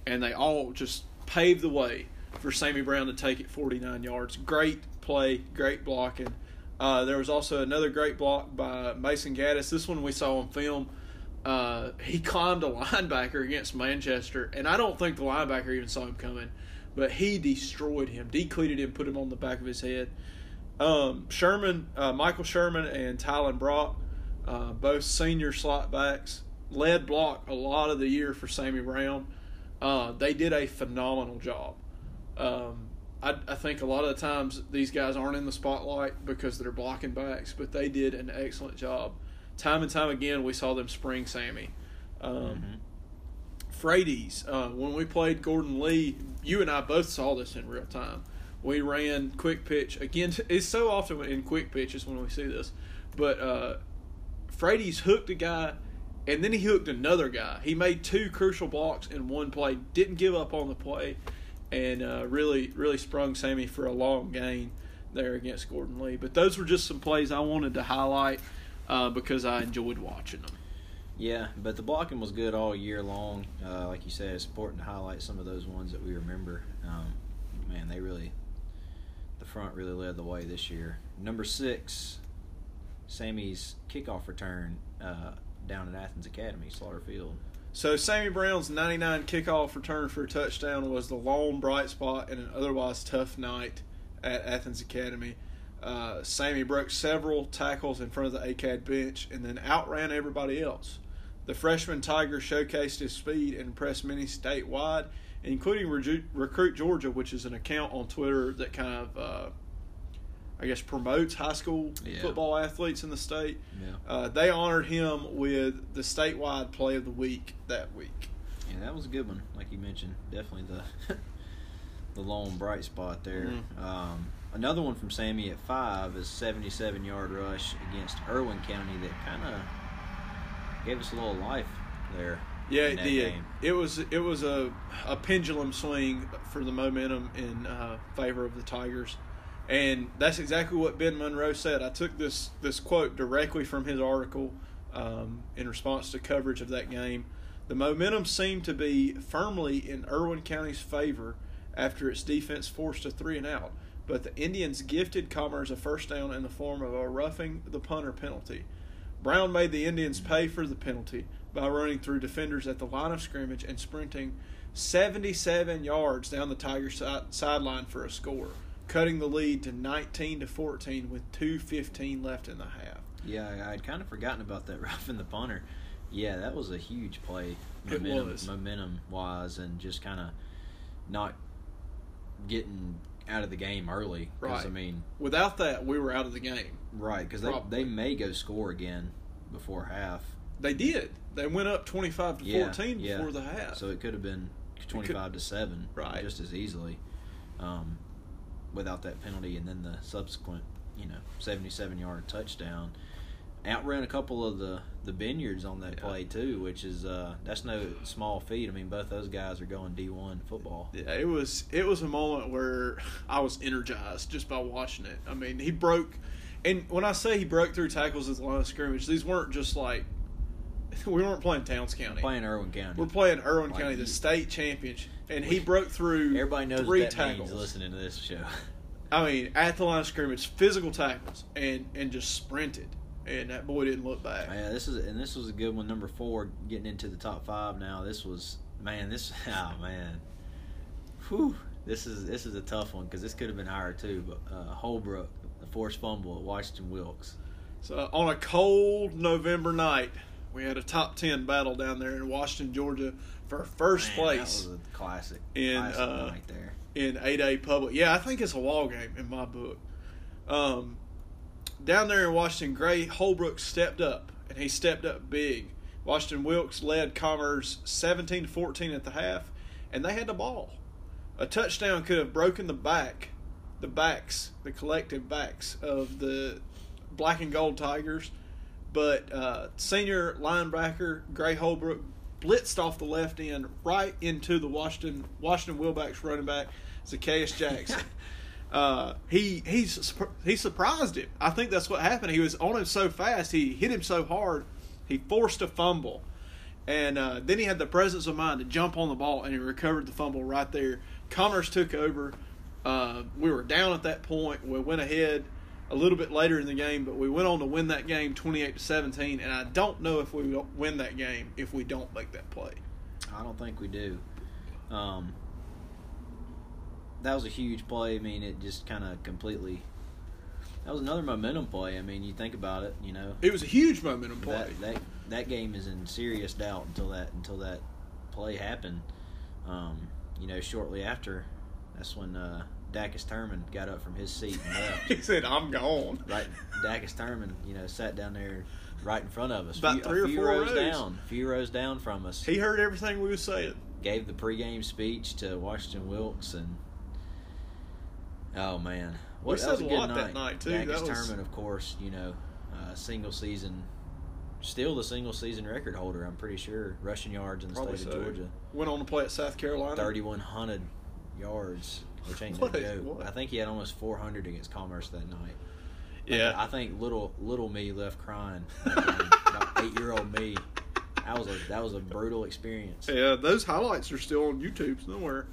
And they all just paved the way for Sammy Brown to take it forty-nine yards. Great play, great blocking. Uh, there was also another great block by Mason Gaddis. This one we saw on film. Uh, he climbed a linebacker against Manchester, and I don't think the linebacker even saw him coming. But he destroyed him, decleated him, put him on the back of his head. Um, Sherman, uh, Michael Sherman and Tylan Brock, uh, both senior slot backs, led block a lot of the year for Sammy Brown. Uh, they did a phenomenal job. Um, I, I think a lot of the times these guys aren't in the spotlight because they're blocking backs, but they did an excellent job. Time and time again, we saw them spring Sammy. Um, mm-hmm. Frady's, uh, when we played Gordon Lee, you and I both saw this in real time. We ran quick pitch. Again, it's so often in quick pitches when we see this. But uh, Frady's hooked a guy, and then he hooked another guy. He made two crucial blocks in one play, didn't give up on the play, and uh, really, really sprung Sammy for a long gain there against Gordon Lee. But those were just some plays I wanted to highlight uh, because I enjoyed watching them. Yeah, but the blocking was good all year long. Uh, like you said, it's important to highlight some of those ones that we remember. Um, man, they really – the front really led the way this year. Number six, Sammy's kickoff return uh, down at Athens Academy, Slaughter Field. So Sammy Brown's ninety-nine kickoff return for a touchdown was the lone bright spot in an otherwise tough night at Athens Academy. Uh, Sammy broke several tackles in front of the A C A D bench and then outran everybody else. The freshman Tiger showcased his speed and impressed many statewide, including Recruit Georgia, which is an account on Twitter that kind of, uh, I guess, promotes high school yeah. football athletes in the state. Yeah. Uh, they honored him with the statewide play of the week that week. Yeah, that was a good one, like you mentioned. Definitely the the lone bright spot there. Mm-hmm. Um, another one from Sammy at five is seventy-seven-yard rush against Irwin County that kind of gave us a little life there. Yeah, it did. Game. It was it was a a pendulum swing for the momentum in uh, favor of the Tigers, and that's exactly what Ben Monroe said. I took this this quote directly from his article um, in response to coverage of that game. The momentum seemed to be firmly in Irwin County's favor after its defense forced a three and out, but the Indians gifted Commerce a first down in the form of a roughing the punter penalty. Brown made the Indians pay for the penalty by running through defenders at the line of scrimmage and sprinting seventy-seven yards down the Tigers' side, sideline for a score, cutting the lead to nineteen to fourteen with two fifteen left in the half. Yeah, I'd kind of forgotten about that roughing the punter. Yeah, that was a huge play, momentum, it was. momentum-wise, and just kind of not getting out of the game early. Right. I mean, without that, we were out of the game. Right, because they, they may go score again before half. They did. They went up twenty-five to yeah, fourteen before yeah. the half. So it could have been twenty-five could, to seven, right? Just as easily, um, without that penalty, and then the subsequent, you know, seventy-seven-yard touchdown. Outran a couple of the the Benyards on that yeah. play too, which is uh, that's no small feat. I mean, both those guys are going D one football. Yeah, it was it was a moment where I was energized just by watching it. I mean, he broke, and when I say he broke through tackles at the line of scrimmage, these weren't just like. We weren't playing Towns County. We're playing Irwin County. We're playing Irwin like County, the state championship, and he broke through everybody knows three that tackles. Means listening to this show, I mean, at the line of scrimmage, physical tackles, and, and just sprinted, and that boy didn't look back. Yeah, this is and this was a good one. Number four, getting into the top five now. This was man, this oh man, whew, this is this is a tough one because this could have been higher too. But uh, Holbrook, the forced fumble at Washington Wilkes. So uh, on a cold November night. We had a top ten battle down there in Washington, Georgia, for first Man, place. That was a classic, in, classic uh, night there in eight A public. Yeah, I think it's a wall game in my book. Um, down there in Washington, Gray Holbrook stepped up, and he stepped up big. Washington Wilkes led Commerce seventeen to fourteen at the half, and they had the ball. A touchdown could have broken the back, the backs, the collective backs of the Black and Gold Tigers. But uh, senior linebacker Gray Holbrook blitzed off the left end right into the Washington Washington Wilbacks running back Zacchaeus Jackson. uh, he he he surprised him. I think that's what happened. He was on him so fast. He hit him so hard. He forced a fumble, and uh, then he had the presence of mind to jump on the ball and he recovered the fumble right there. Commerce took over. Uh, we were down at that point. We went ahead. A little bit later in the game, but we went on to win that game twenty-eight to seventeen, and I don't know if we win that game if we don't make that play. I don't think we do. Um, that was a huge play. I mean, it just kind of completely that was another momentum play. I mean, you think about it, you know. It was a huge momentum play. That, that, that game is in serious doubt until that until that play happened. Um, you know, shortly after, that's when uh, Dacus Turman got up from his seat and left. He said, "I'm gone." Right, Dacus Turman, you know, sat down there right in front of us, about few, three a few or four rows, rows down, a few rows down from us. He heard everything we were saying. Gave the pregame speech to Washington Wilkes, and oh man, what we that said was a good lot night. That night too. Dacus that was... Turman, of course, you know, uh, single season, still the single season record holder. I'm pretty sure rushing yards in the Probably state so. of Georgia. Went on to play at South Carolina. thirty-one hundred yards, which ain't no joke. I think he had almost four hundred against Commerce that night. Yeah, I think little little me left crying. About eight year old me. That was a that was a brutal experience. Yeah, those highlights are still on YouTube somewhere.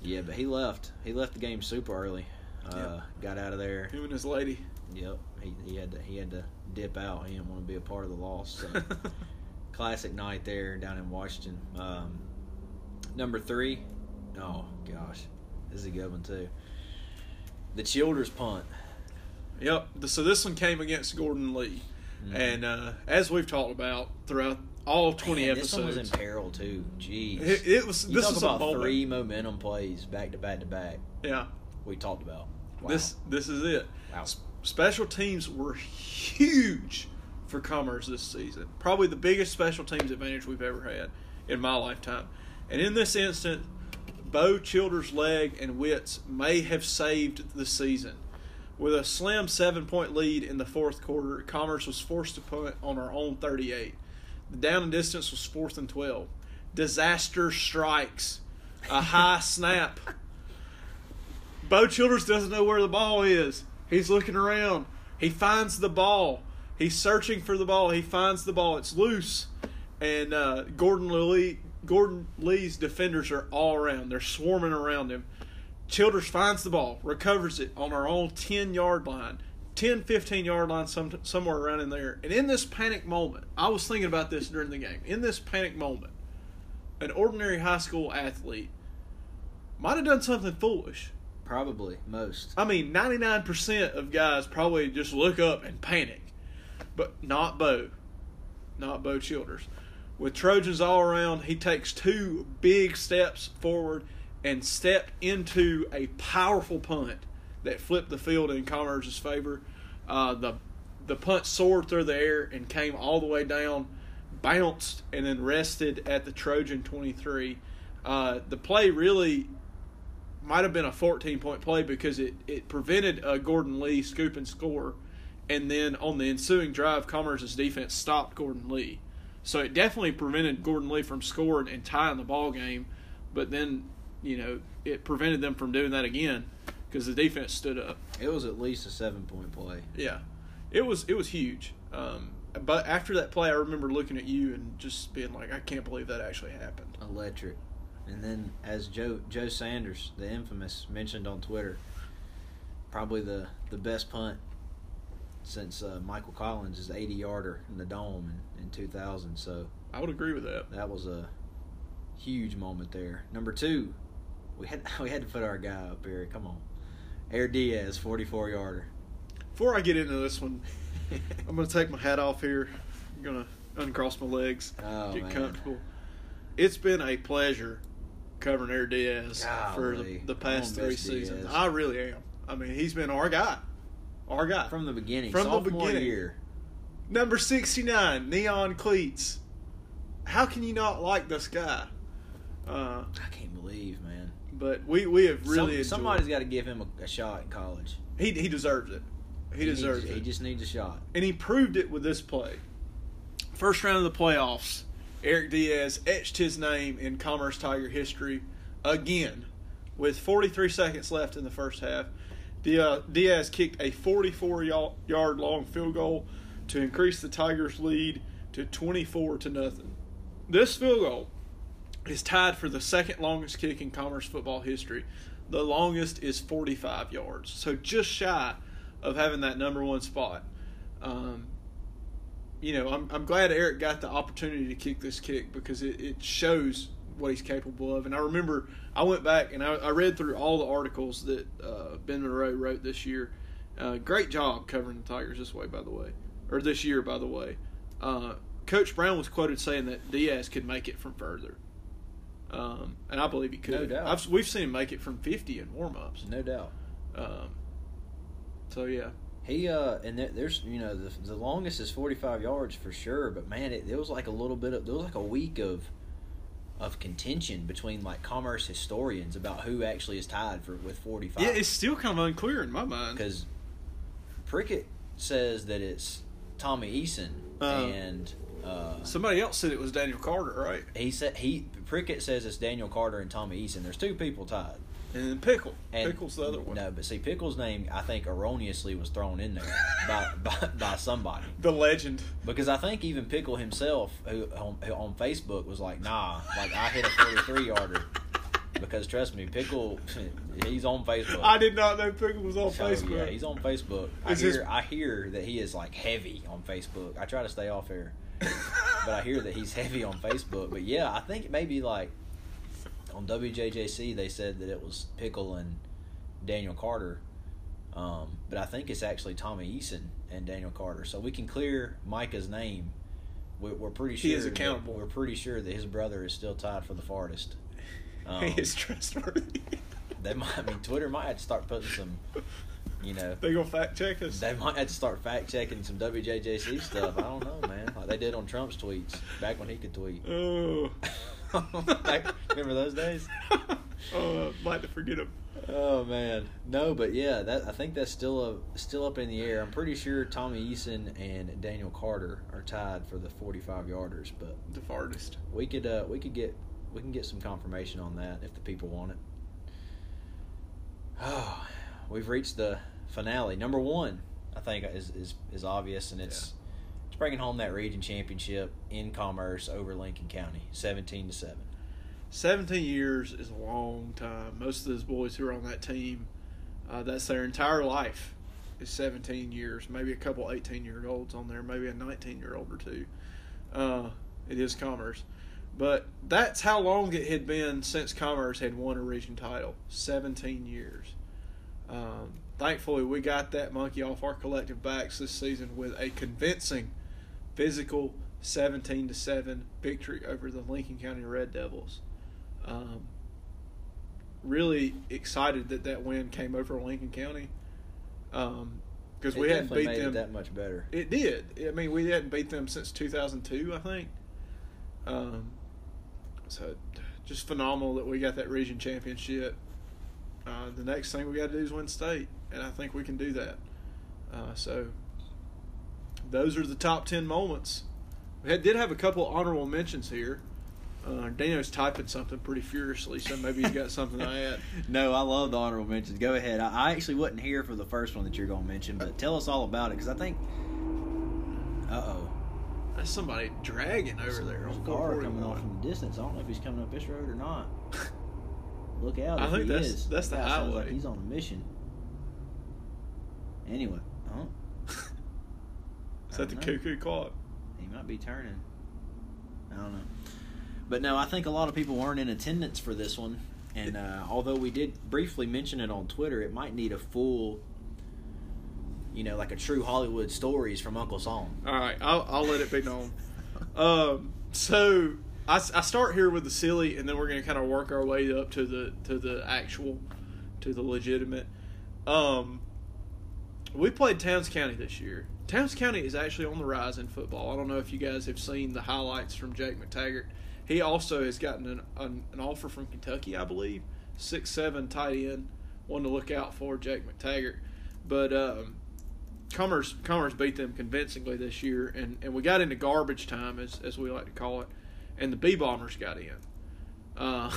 Yeah, but he left. He left the game super early. Uh, yep. Got out of there. Him and his lady. Yep. He he had to he had to dip out. He didn't want to be a part of the loss. So. Classic night there down in Washington. Um, number three. Oh gosh, this is a good one too. The Childers punt. Yep. So this one came against Gordon Lee, mm-hmm. and uh, as we've talked about throughout all twenty Man, episodes, this one was in peril too. Jeez, it, it was. You this talk was about a moment. Three momentum plays back to back to back. Yeah, we talked about wow. this. This is it. Wow. S- special teams were huge for Commerce this season. Probably the biggest special teams advantage we've ever had in my lifetime. And in this instance, Bo Childers' leg and wits may have saved the season. With a slim seven-point lead in the fourth quarter, Commerce was forced to punt on our own thirty-eight. The down and distance was fourth and twelve. Disaster strikes. A high snap. Bo Childers doesn't know where the ball is. He's looking around. He finds the ball. He's searching for the ball. He finds the ball. It's loose. And uh, Gordon Lee, Gordon Lee's defenders are all around. They're swarming around him. Childers finds the ball, recovers it on our own ten-yard line, ten, fifteen-yard line, some, somewhere around in there. And in this panic moment, I was thinking about this during the game. In this panic moment, an ordinary high school athlete might have done something foolish. Probably, most. I mean, ninety-nine percent of guys probably just look up and panic. But not Bo. Not Bo Childers. With Trojans all around, he takes two big steps forward and stepped into a powerful punt that flipped the field in Commerce's favor. Uh, the the punt soared through the air and came all the way down, bounced, and then rested at the Trojan twenty-three. Uh, the play really might have been a fourteen-point play because it, it prevented a Gordon Lee scoop and score. And then on the ensuing drive, Commerce's defense stopped Gordon Lee. So it definitely prevented Gordon Lee from scoring and tying the ball game. But then... you know, it prevented them from doing that again because the defense stood up. It was at least a seven-point play. Yeah. It was it was huge. Um, but after that play, I remember looking at you and just being like, I can't believe that actually happened. Electric. And then as Joe Joe Sanders, the infamous, mentioned on Twitter, probably the, the best punt since uh, Michael Collins' is eighty-yarder in the Dome in, in two thousand. So I would agree with that. That was a huge moment there. Number two. We had we had to put our guy up here. Come on. Air Diaz, forty-four-yarder. Before I get into this one, I'm going to take my hat off here. I'm going to uncross my legs, oh, get man. comfortable. It's been a pleasure covering Air Diaz Golly. for the, the past on, three Miss seasons. Diaz. I really am. I mean, he's been our guy. Our guy. From the beginning. From Sophomore the beginning. Year. Number sixty-nine, neon cleats. How can you not like this guy? Uh, I can't believe, man. But we, we have really Some, somebody's got to give him a, a shot in college. He he deserves it. He, he deserves needs, it. He just needs a shot. And he proved it with this play. First round of the playoffs, Eric Diaz etched his name in Commerce Tiger history again. With forty-three seconds left in the first half, Diaz kicked a forty-four-yard long field goal to increase the Tigers' lead to twenty-four to nothing. This field goal is tied for the second longest kick in Commerce football history. The longest is forty-five yards. So just shy of having that number one spot. Um, you know, I'm, I'm glad Eric got the opportunity to kick this kick because it, it shows what he's capable of. And I remember I went back and I, I read through all the articles that uh, Ben Monroe wrote this year. Uh, great job covering the Tigers this way, by the way, or this year, by the way. Uh, Coach Brown was quoted saying that Diaz could make it from further. Um, and I believe he could. No doubt. I've, we've seen him make it from fifty in warm-ups. No doubt. Um, so, yeah. He uh, and there, there's, you know, the, the longest is forty-five yards for sure, but, man, it, it was like a little bit of – there was like a week of of contention between, like, Commerce historians about who actually is tied for with forty-five. Yeah, it's still kind of unclear in my mind. Because Prickett says that it's Tommy Eason um, and uh, – somebody else said it was Daniel Carter, right? He said – he Prickett says it's Daniel Carter and Tommy Eason. There's two people tied. And then Pickle. And Pickle's the other one. No, but see, Pickle's name, I think, erroneously was thrown in there by, by by somebody. The legend. Because I think even Pickle himself, who on, who on Facebook was like, nah, like I hit a forty-three-yarder. Because trust me, Pickle, he's on Facebook. I did not know Pickle was on so, Facebook. Yeah, he's on Facebook. I hear, his... I hear that he is, like, heavy on Facebook. I try to stay off air. But I hear that he's heavy on Facebook. But, yeah, I think maybe, like, on W J J C, they said that it was Pickle and Daniel Carter, um, but I think it's actually Tommy Eason and Daniel Carter. So we can clear Micah's name. We're, we're pretty sure he is accountable. That, we're pretty sure that his brother is still tied for the farthest. Um, he is trustworthy. They might. I mean, Twitter might have to start putting some. You know, they gonna fact check us. They might have to start fact checking some W J J C stuff. I don't know, man. Like they did on Trump's tweets back when he could tweet. Oh. Remember those days? Oh, I'd like to forget them. Oh man, no, but yeah, that I think that's still a still up in the air. I'm pretty sure Tommy Eason and Daniel Carter are tied for the forty-five yarders, but the farthest. We could uh, we could get we can get some confirmation on that if the people want it. Oh, we've reached the finale. Number one, I think is is, is obvious, and it's. Yeah. Bringing home that region championship in Commerce over Lincoln County, seventeen to seven. Seventeen years is a long time. Most of those boys who are on that team, uh, that's their entire life, is seventeen years. Maybe a couple eighteen-year-olds on there, maybe a nineteen-year-old or two. Uh, it is Commerce, but that's how long it had been since Commerce had won a region title. Seventeen years. Um, thankfully, we got that monkey off our collective backs this season with a convincing. Physical seventeen to seven victory over the Lincoln County Red Devils. Um, really excited that that win came over Lincoln County because um, we hadn't beat made them it that much better. It did. I mean, we hadn't beat them since two thousand two, I think. Um, so just phenomenal that we got that region championship. Uh, the next thing we got to do is win state, and I think we can do that. Uh, so. Those are the top ten moments. We had, did have a couple honorable mentions here. Uh, Dano's typing something pretty furiously, so maybe he's got something to add. No, I love the honorable mentions. Go ahead. I, I actually wasn't here for the first one that you're going to mention, but tell us all about it because I think – uh-oh. That's somebody dragging over There's there. There's a car coming off from the distance. I don't know if he's coming up this road or not. Look out I if think he that's, is. That's that the highway. Sounds like he's on a mission. Anyway, huh? Is that the cuckoo clock? He might be turning. I don't know. But, no, I think a lot of people weren't in attendance for this one. And uh, although we did briefly mention it on Twitter, it might need a full, you know, like a true Hollywood stories from Uncle Song. All right. I'll, I'll let it be known. um, so, I, I start here with the silly, and then we're going to kind of work our way up to the to the actual, to the legitimate. Um, we played Towns County this year. Towns County is actually on the rise in football. I don't know if you guys have seen the highlights from Jake McTaggart. He also has gotten an an, an offer from Kentucky, I believe. six seven tight end, one to look out for, Jake McTaggart. But um, Commerce Commerce beat them convincingly this year, and, and we got into garbage time, as, as we like to call it, and the B-Bombers got in. Uh,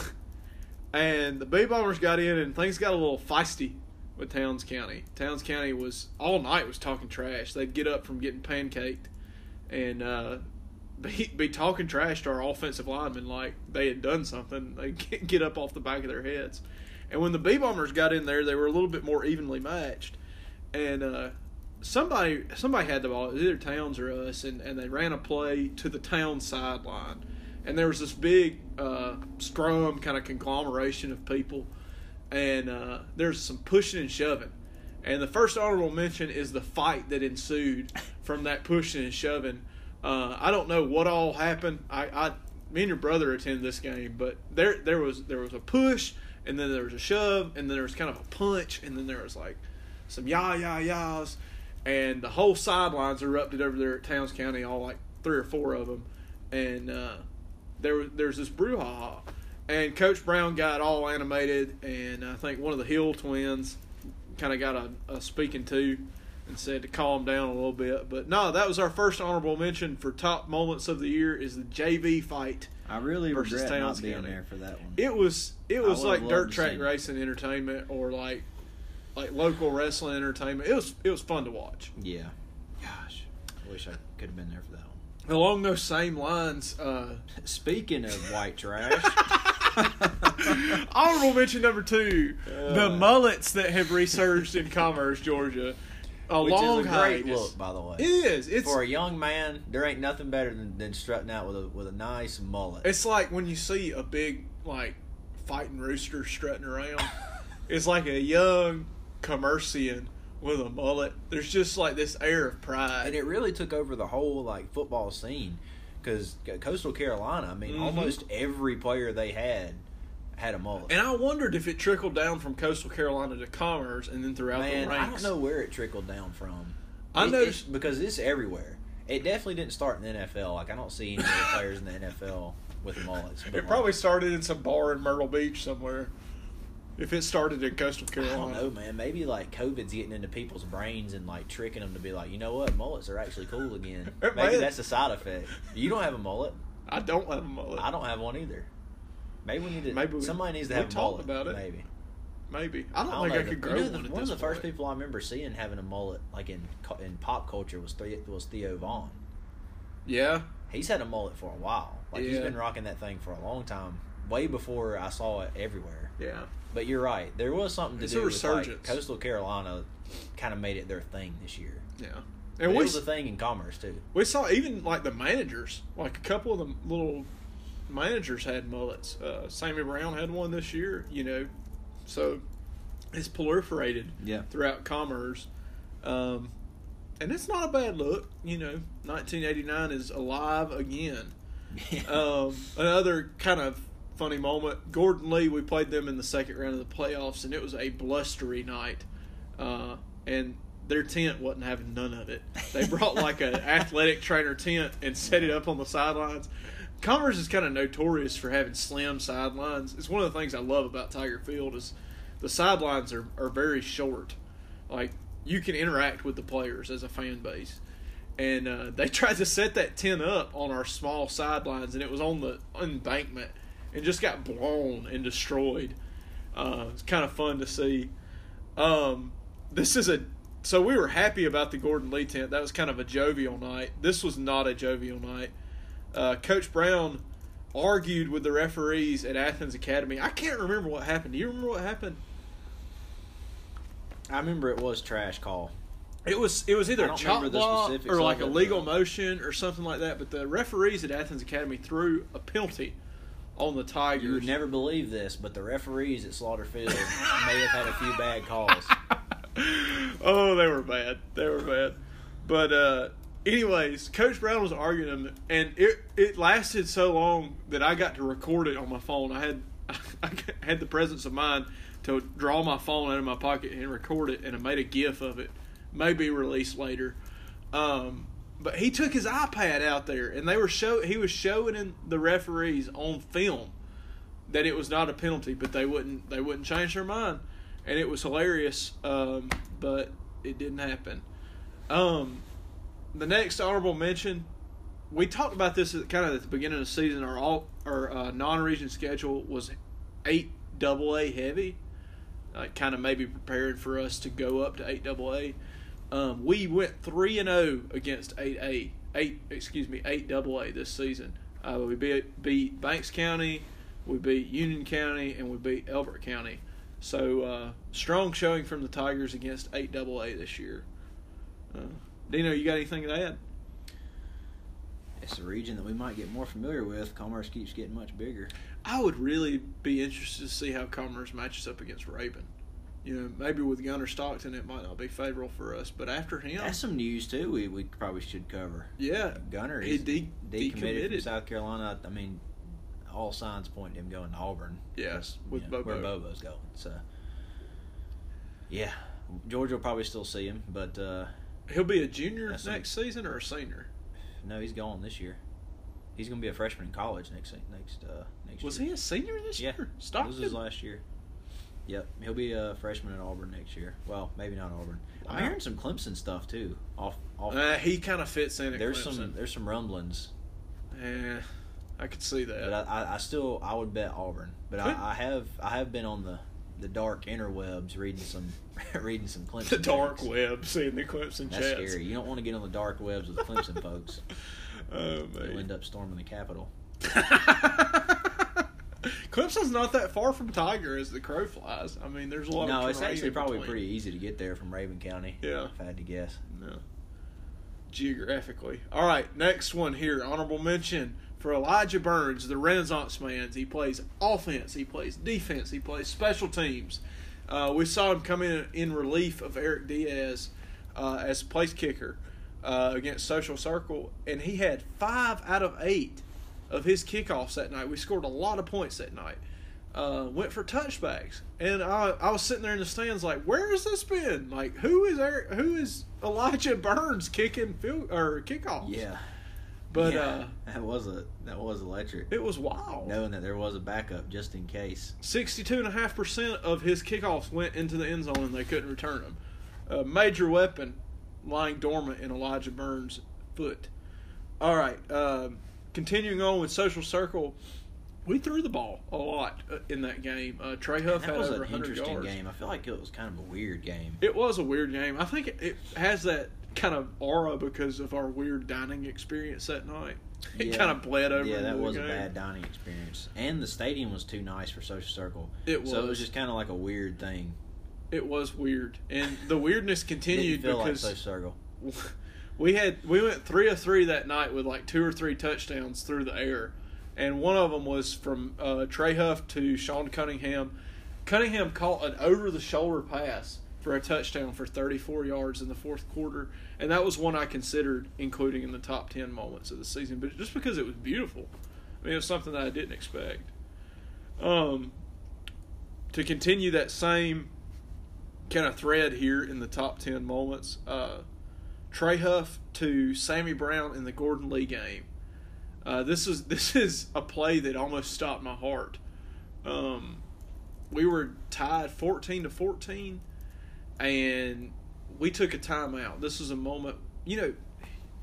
and the B-Bombers got in, and things got a little feisty. With Towns County. Towns County was, all night was talking trash. They'd get up from getting pancaked and uh, be, be talking trash to our offensive linemen like they had done something. They'd get up off the back of their heads. And when the B-Bombers got in there, they were a little bit more evenly matched. And uh, somebody somebody had the ball. It was either Towns or us. And, and they ran a play to the Towns sideline. And there was this big uh, scrum kind of conglomeration of people. And uh, there's some pushing and shoving. And the first honorable mention is the fight that ensued from that pushing and shoving. Uh, I don't know what all happened. I, I, me and your brother attended this game, but there, there was there was a push, and then there was a shove, and then there was kind of a punch, and then there was like some yah yah yahs, and the whole sidelines erupted over there at Towns County, all like three or four of them, and uh, there was there's this brouhaha, and Coach Brown got all animated, and I think one of the Hill twins kind of got a, a speaking to. And said to calm down a little bit. But, no, that was our first honorable mention for top moments of the year is the J V fight. I really regret not being there for that one. It was it was like dirt track racing entertainment or, like, like local wrestling entertainment. It was it was fun to watch. Yeah. Gosh. I wish I could have been there for that one. Along those same lines. Uh, Speaking of white trash. Honorable mention number two. Uh, the mullets that have resurged in Commerce, Georgia. A Which long is a great hiatus. Look, by the way. It is. It's, for a young man, there ain't nothing better than, than strutting out with a with a nice mullet. It's like when you see a big, like, fighting rooster strutting around. It's like a young Commercian with a mullet. There's just, like, this air of pride. And it really took over the whole, like, football scene. Because Coastal Carolina, I mean, mm-hmm. almost every player they had had a mullet. And I wondered if it trickled down from Coastal Carolina to Commerce and then throughout Man, the ranks. I don't know where it trickled down from. I it, noticed. It's, because it's everywhere. It definitely didn't start in the N F L. Like, I don't see any other players in the N F L with mullets. It probably like, started in some bar in Myrtle Beach somewhere. If it started in Coastal Carolina. I don't know, man. Maybe, like, COVID's getting into people's brains and, like, tricking them to be like, you know what? Mullets are actually cool again. Maybe man. That's a side effect. You don't have a mullet. I don't have a mullet. I don't have one either. Maybe we need to. Maybe we, somebody needs to have a mullet. About it. Maybe. Maybe. I don't, I don't think know, I could grow you know, one. The, one of the first people I remember seeing having a mullet, like in in pop culture, was was Theo Vaughn. Yeah. He's had a mullet for a while. Like yeah. He's been rocking that thing for a long time, way before I saw it everywhere. Yeah. But you're right. There was something to it's do a with like, Coastal Carolina, kind of made it their thing this year. Yeah. And we, it was a thing in Commerce too. We saw even like the managers, like a couple of the little. Managers had mullets. Uh, Sammy Brown had one this year, you know. So it's proliferated yeah. throughout Commerce. Um, and it's not a bad look, you know. nineteen eighty-nine is alive again. Yeah. Um, another kind of funny moment, Gordon Lee, we played them in the second round of the playoffs, and it was a blustery night. Uh, and their tent wasn't having none of it. They brought like an athletic trainer tent and set it up on the sidelines. Commerce is kind of notorious for having slim sidelines. It's one of the things I love about Tiger Field is the sidelines are, are very short. Like, you can interact with the players as a fan base. And uh, they tried to set that tent up on our small sidelines, and it was on the embankment and just got blown and destroyed. Uh, it's kind of fun to see. Um, this is a – so we were happy about the Gordon Lee tent. That was kind of a jovial night. This was not a jovial night. Uh, Coach Brown argued with the referees at Athens Academy. I can't remember what happened. Do you remember what happened? I remember it was trash call. It was it was either chop block or like a legal motion or something like that. But the referees at Athens Academy threw a penalty on the Tigers. You would never believe this, but the referees at Slaughter Field may have had a few bad calls. Oh, they were bad. They were bad. But uh, anyways, Coach Brown was arguing him, and it, it lasted so long that I got to record it on my phone. I had I had the presence of mind to draw my phone out of my pocket and record it, and I made a GIF of it. Maybe released later. Um, but he took his iPad out there, and they were show he was showing in the referees on film that it was not a penalty, but they wouldn't they wouldn't change their mind, and it was hilarious. Um, but it didn't happen. Um. The next honorable mention, we talked about this at kind of at the beginning of the season. Our all, our uh, non-region schedule was eight double A heavy, uh, kind of maybe prepared for us to go up to eight double A. Um, we went three and zero against eight A, eight excuse me, eight double A this season. Uh, we beat, beat Banks County, we beat Union County, and we beat Elbert County. So uh, strong showing from the Tigers against eight double A this year. Uh, Dino, you got anything to add? It's a region that we might get more familiar with. Commerce keeps getting much bigger. I would really be interested to see how Commerce matches up against Rabun. you know, maybe with Gunner Stockton, it might not be favorable for us. But after him, that's some news too. We we probably should cover. Yeah, Gunner is de- decommitted from South Carolina. I mean, all signs point to him going to Auburn. Yes, yeah, with know, Bobo. Where Bobo's going. So, yeah, Georgia will probably still see him, but uh, he'll be a junior next a, season or a senior. No, he's gone this year. He's going to be a freshman in college next next uh, next. Was year. Was he a senior this yeah. year? Stockton? This was his last year. Yep, he'll be a freshman at Auburn next year. Well, maybe not Auburn. Wow. I'm hearing some Clemson stuff too. Off, off. Uh, he kind of fits in. At there's Clemson. some, there's some rumblings. Yeah, I could see that. But I, I, I still, I would bet Auburn. But I, I have, I have been on the, the dark interwebs reading some, reading some Clemson. The dark chats. web, seeing the Clemson. That's chats. Scary. You don't want to get on the dark webs with the Clemson folks. Oh man, you'll end up storming the Capitol. Clemson's not that far from Tiger as the crow flies. I mean, there's a lot no, of No, it's actually probably between. pretty easy to get there from Raven County. Yeah. If I had to guess. No. Geographically. All right, next one here. Honorable mention for Elijah Burns, the Renaissance man. He plays offense. He plays defense. He plays special teams. Uh, we saw him come in in relief of Eric Diaz uh, as place kicker uh, against Social Circle, and he had five out of eight of his kickoffs that night. We scored a lot of points that night. Uh, went for touchbacks. And I, I was sitting there in the stands like, where has this been? Like, who is Eric, who is Elijah Burns kicking field, or kickoffs? Yeah. But yeah, uh, that was a that was electric. It was wild. Knowing that there was a backup just in case. sixty-two point five percent of his kickoffs went into the end zone and they couldn't return them. A major weapon lying dormant in Elijah Burns' foot. All right, um, continuing on with Social Circle, we threw the ball a lot in that game. Uh, Trey Huff had over one hundred yards. That was an interesting game. I feel like it was kind of a weird game. It was a weird game. I think it, it has that kind of aura because of our weird dining experience that night. It yeah. kind of bled over. Yeah, that was game. a bad dining experience. And the stadium was too nice for Social Circle. It was. So it was just kind of like a weird thing. It was weird. And the weirdness continued Didn't feel because like Social Circle. We had we went three of three that night with like two or three touchdowns through the air, and one of them was from uh, Trey Huff to Sean Cunningham. Cunningham caught an over-the-shoulder pass for a touchdown for thirty-four yards in the fourth quarter, and that was one I considered including in the top ten moments of the season, but just because it was beautiful. I mean, it was something that I didn't expect. Um, to continue that same kind of thread here in the top ten moments, uh, Trey Huff to Sammy Brown in the Gordon Lee game. Uh, this is this is a play that almost stopped my heart. Um, we were tied fourteen to fourteen, and we took a timeout. This is a moment, you know,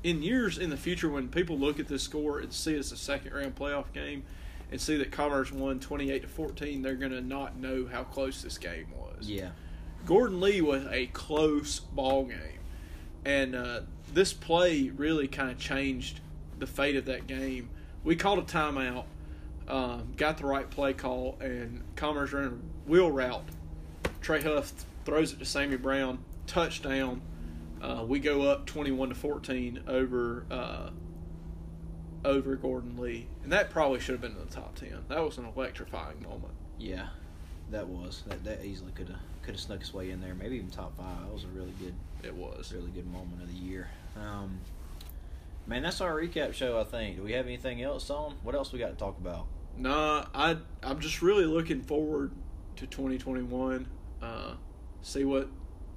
in years in the future when people look at this score and see it's a second round playoff game and see that Commerce won twenty-eight to fourteen, they're going to not know how close this game was. Yeah, Gordon Lee was a close ball game. And uh, this play really kind of changed the fate of that game. We called a timeout, um, got the right play call, and Commerce ran a wheel route. Trey Huff throws it to Sammy Brown, touchdown. Uh, we go up twenty-one to fourteen over uh, over Gordon Lee, and that probably should have been in the top ten. That was an electrifying moment. Yeah, that was. That that easily could have could have snuck its way in there. Maybe even top five. That was a really good. It was really good moment of the year. Um, man, that's our recap show, I think. Do we have anything else on? What else we got to talk about? Nah, I, I'm just really looking forward to twenty twenty-one, uh, see what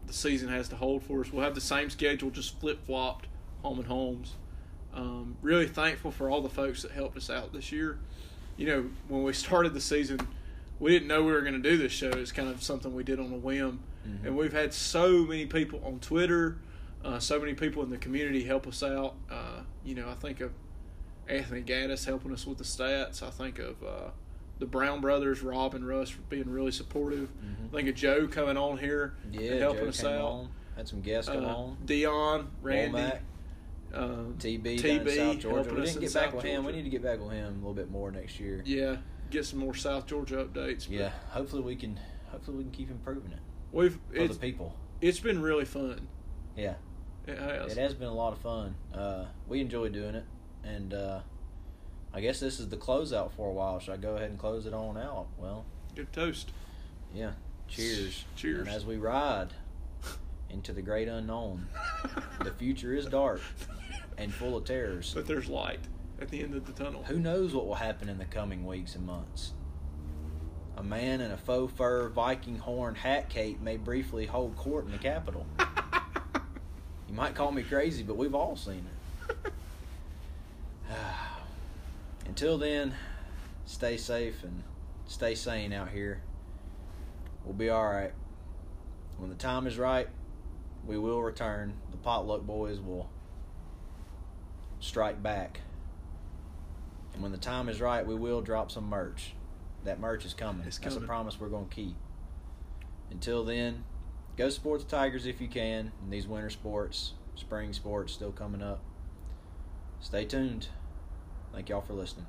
the season has to hold for us. We'll have the same schedule, just flip-flopped, home and homes. Um, really thankful for all the folks that helped us out this year. You know, when we started the season, we didn't know we were going to do this show. It's kind of something we did on a whim. Mm-hmm. And we've had so many people on Twitter, uh, so many people in the community help us out. Uh, you know, I think of Anthony Gaddis helping us with the stats. I think of uh, the Brown brothers, Rob and Russ, being really supportive. Mm-hmm. I think of Joe coming on here yeah, and helping Joe us out. On. Had some guests come uh, on. Dion, Randy, um, T B, T B down in South Georgia. We didn't get back with him. We need to get back with him a little bit more next year. Yeah, get some more South Georgia updates. Yeah, hopefully we can. Hopefully we can keep improving it. We've for the people. It's been really fun. Yeah. It has. It has been a lot of fun. Uh, we enjoy doing it. And uh, I guess this is the closeout for a while. Should I go ahead and close it on out? Well. Good toast. Yeah. Cheers. Cheers. And as we ride into the great unknown, the future is dark and full of terrors. But there's light at the end of the tunnel. Who knows what will happen in the coming weeks and months? A man in a faux fur Viking horn hat cape may briefly hold court in the Capitol. You might call me crazy, but we've all seen it. Until then, stay safe and stay sane out here. We'll be all right. When the time is right, we will return. The Potluck Boys will strike back. And when the time is right, we will drop some merch. That merch is coming. It's coming. That's a promise we're going to keep. Until then, go support the Tigers if you can in these winter sports, spring sports still coming up. Stay tuned. Thank y'all for listening.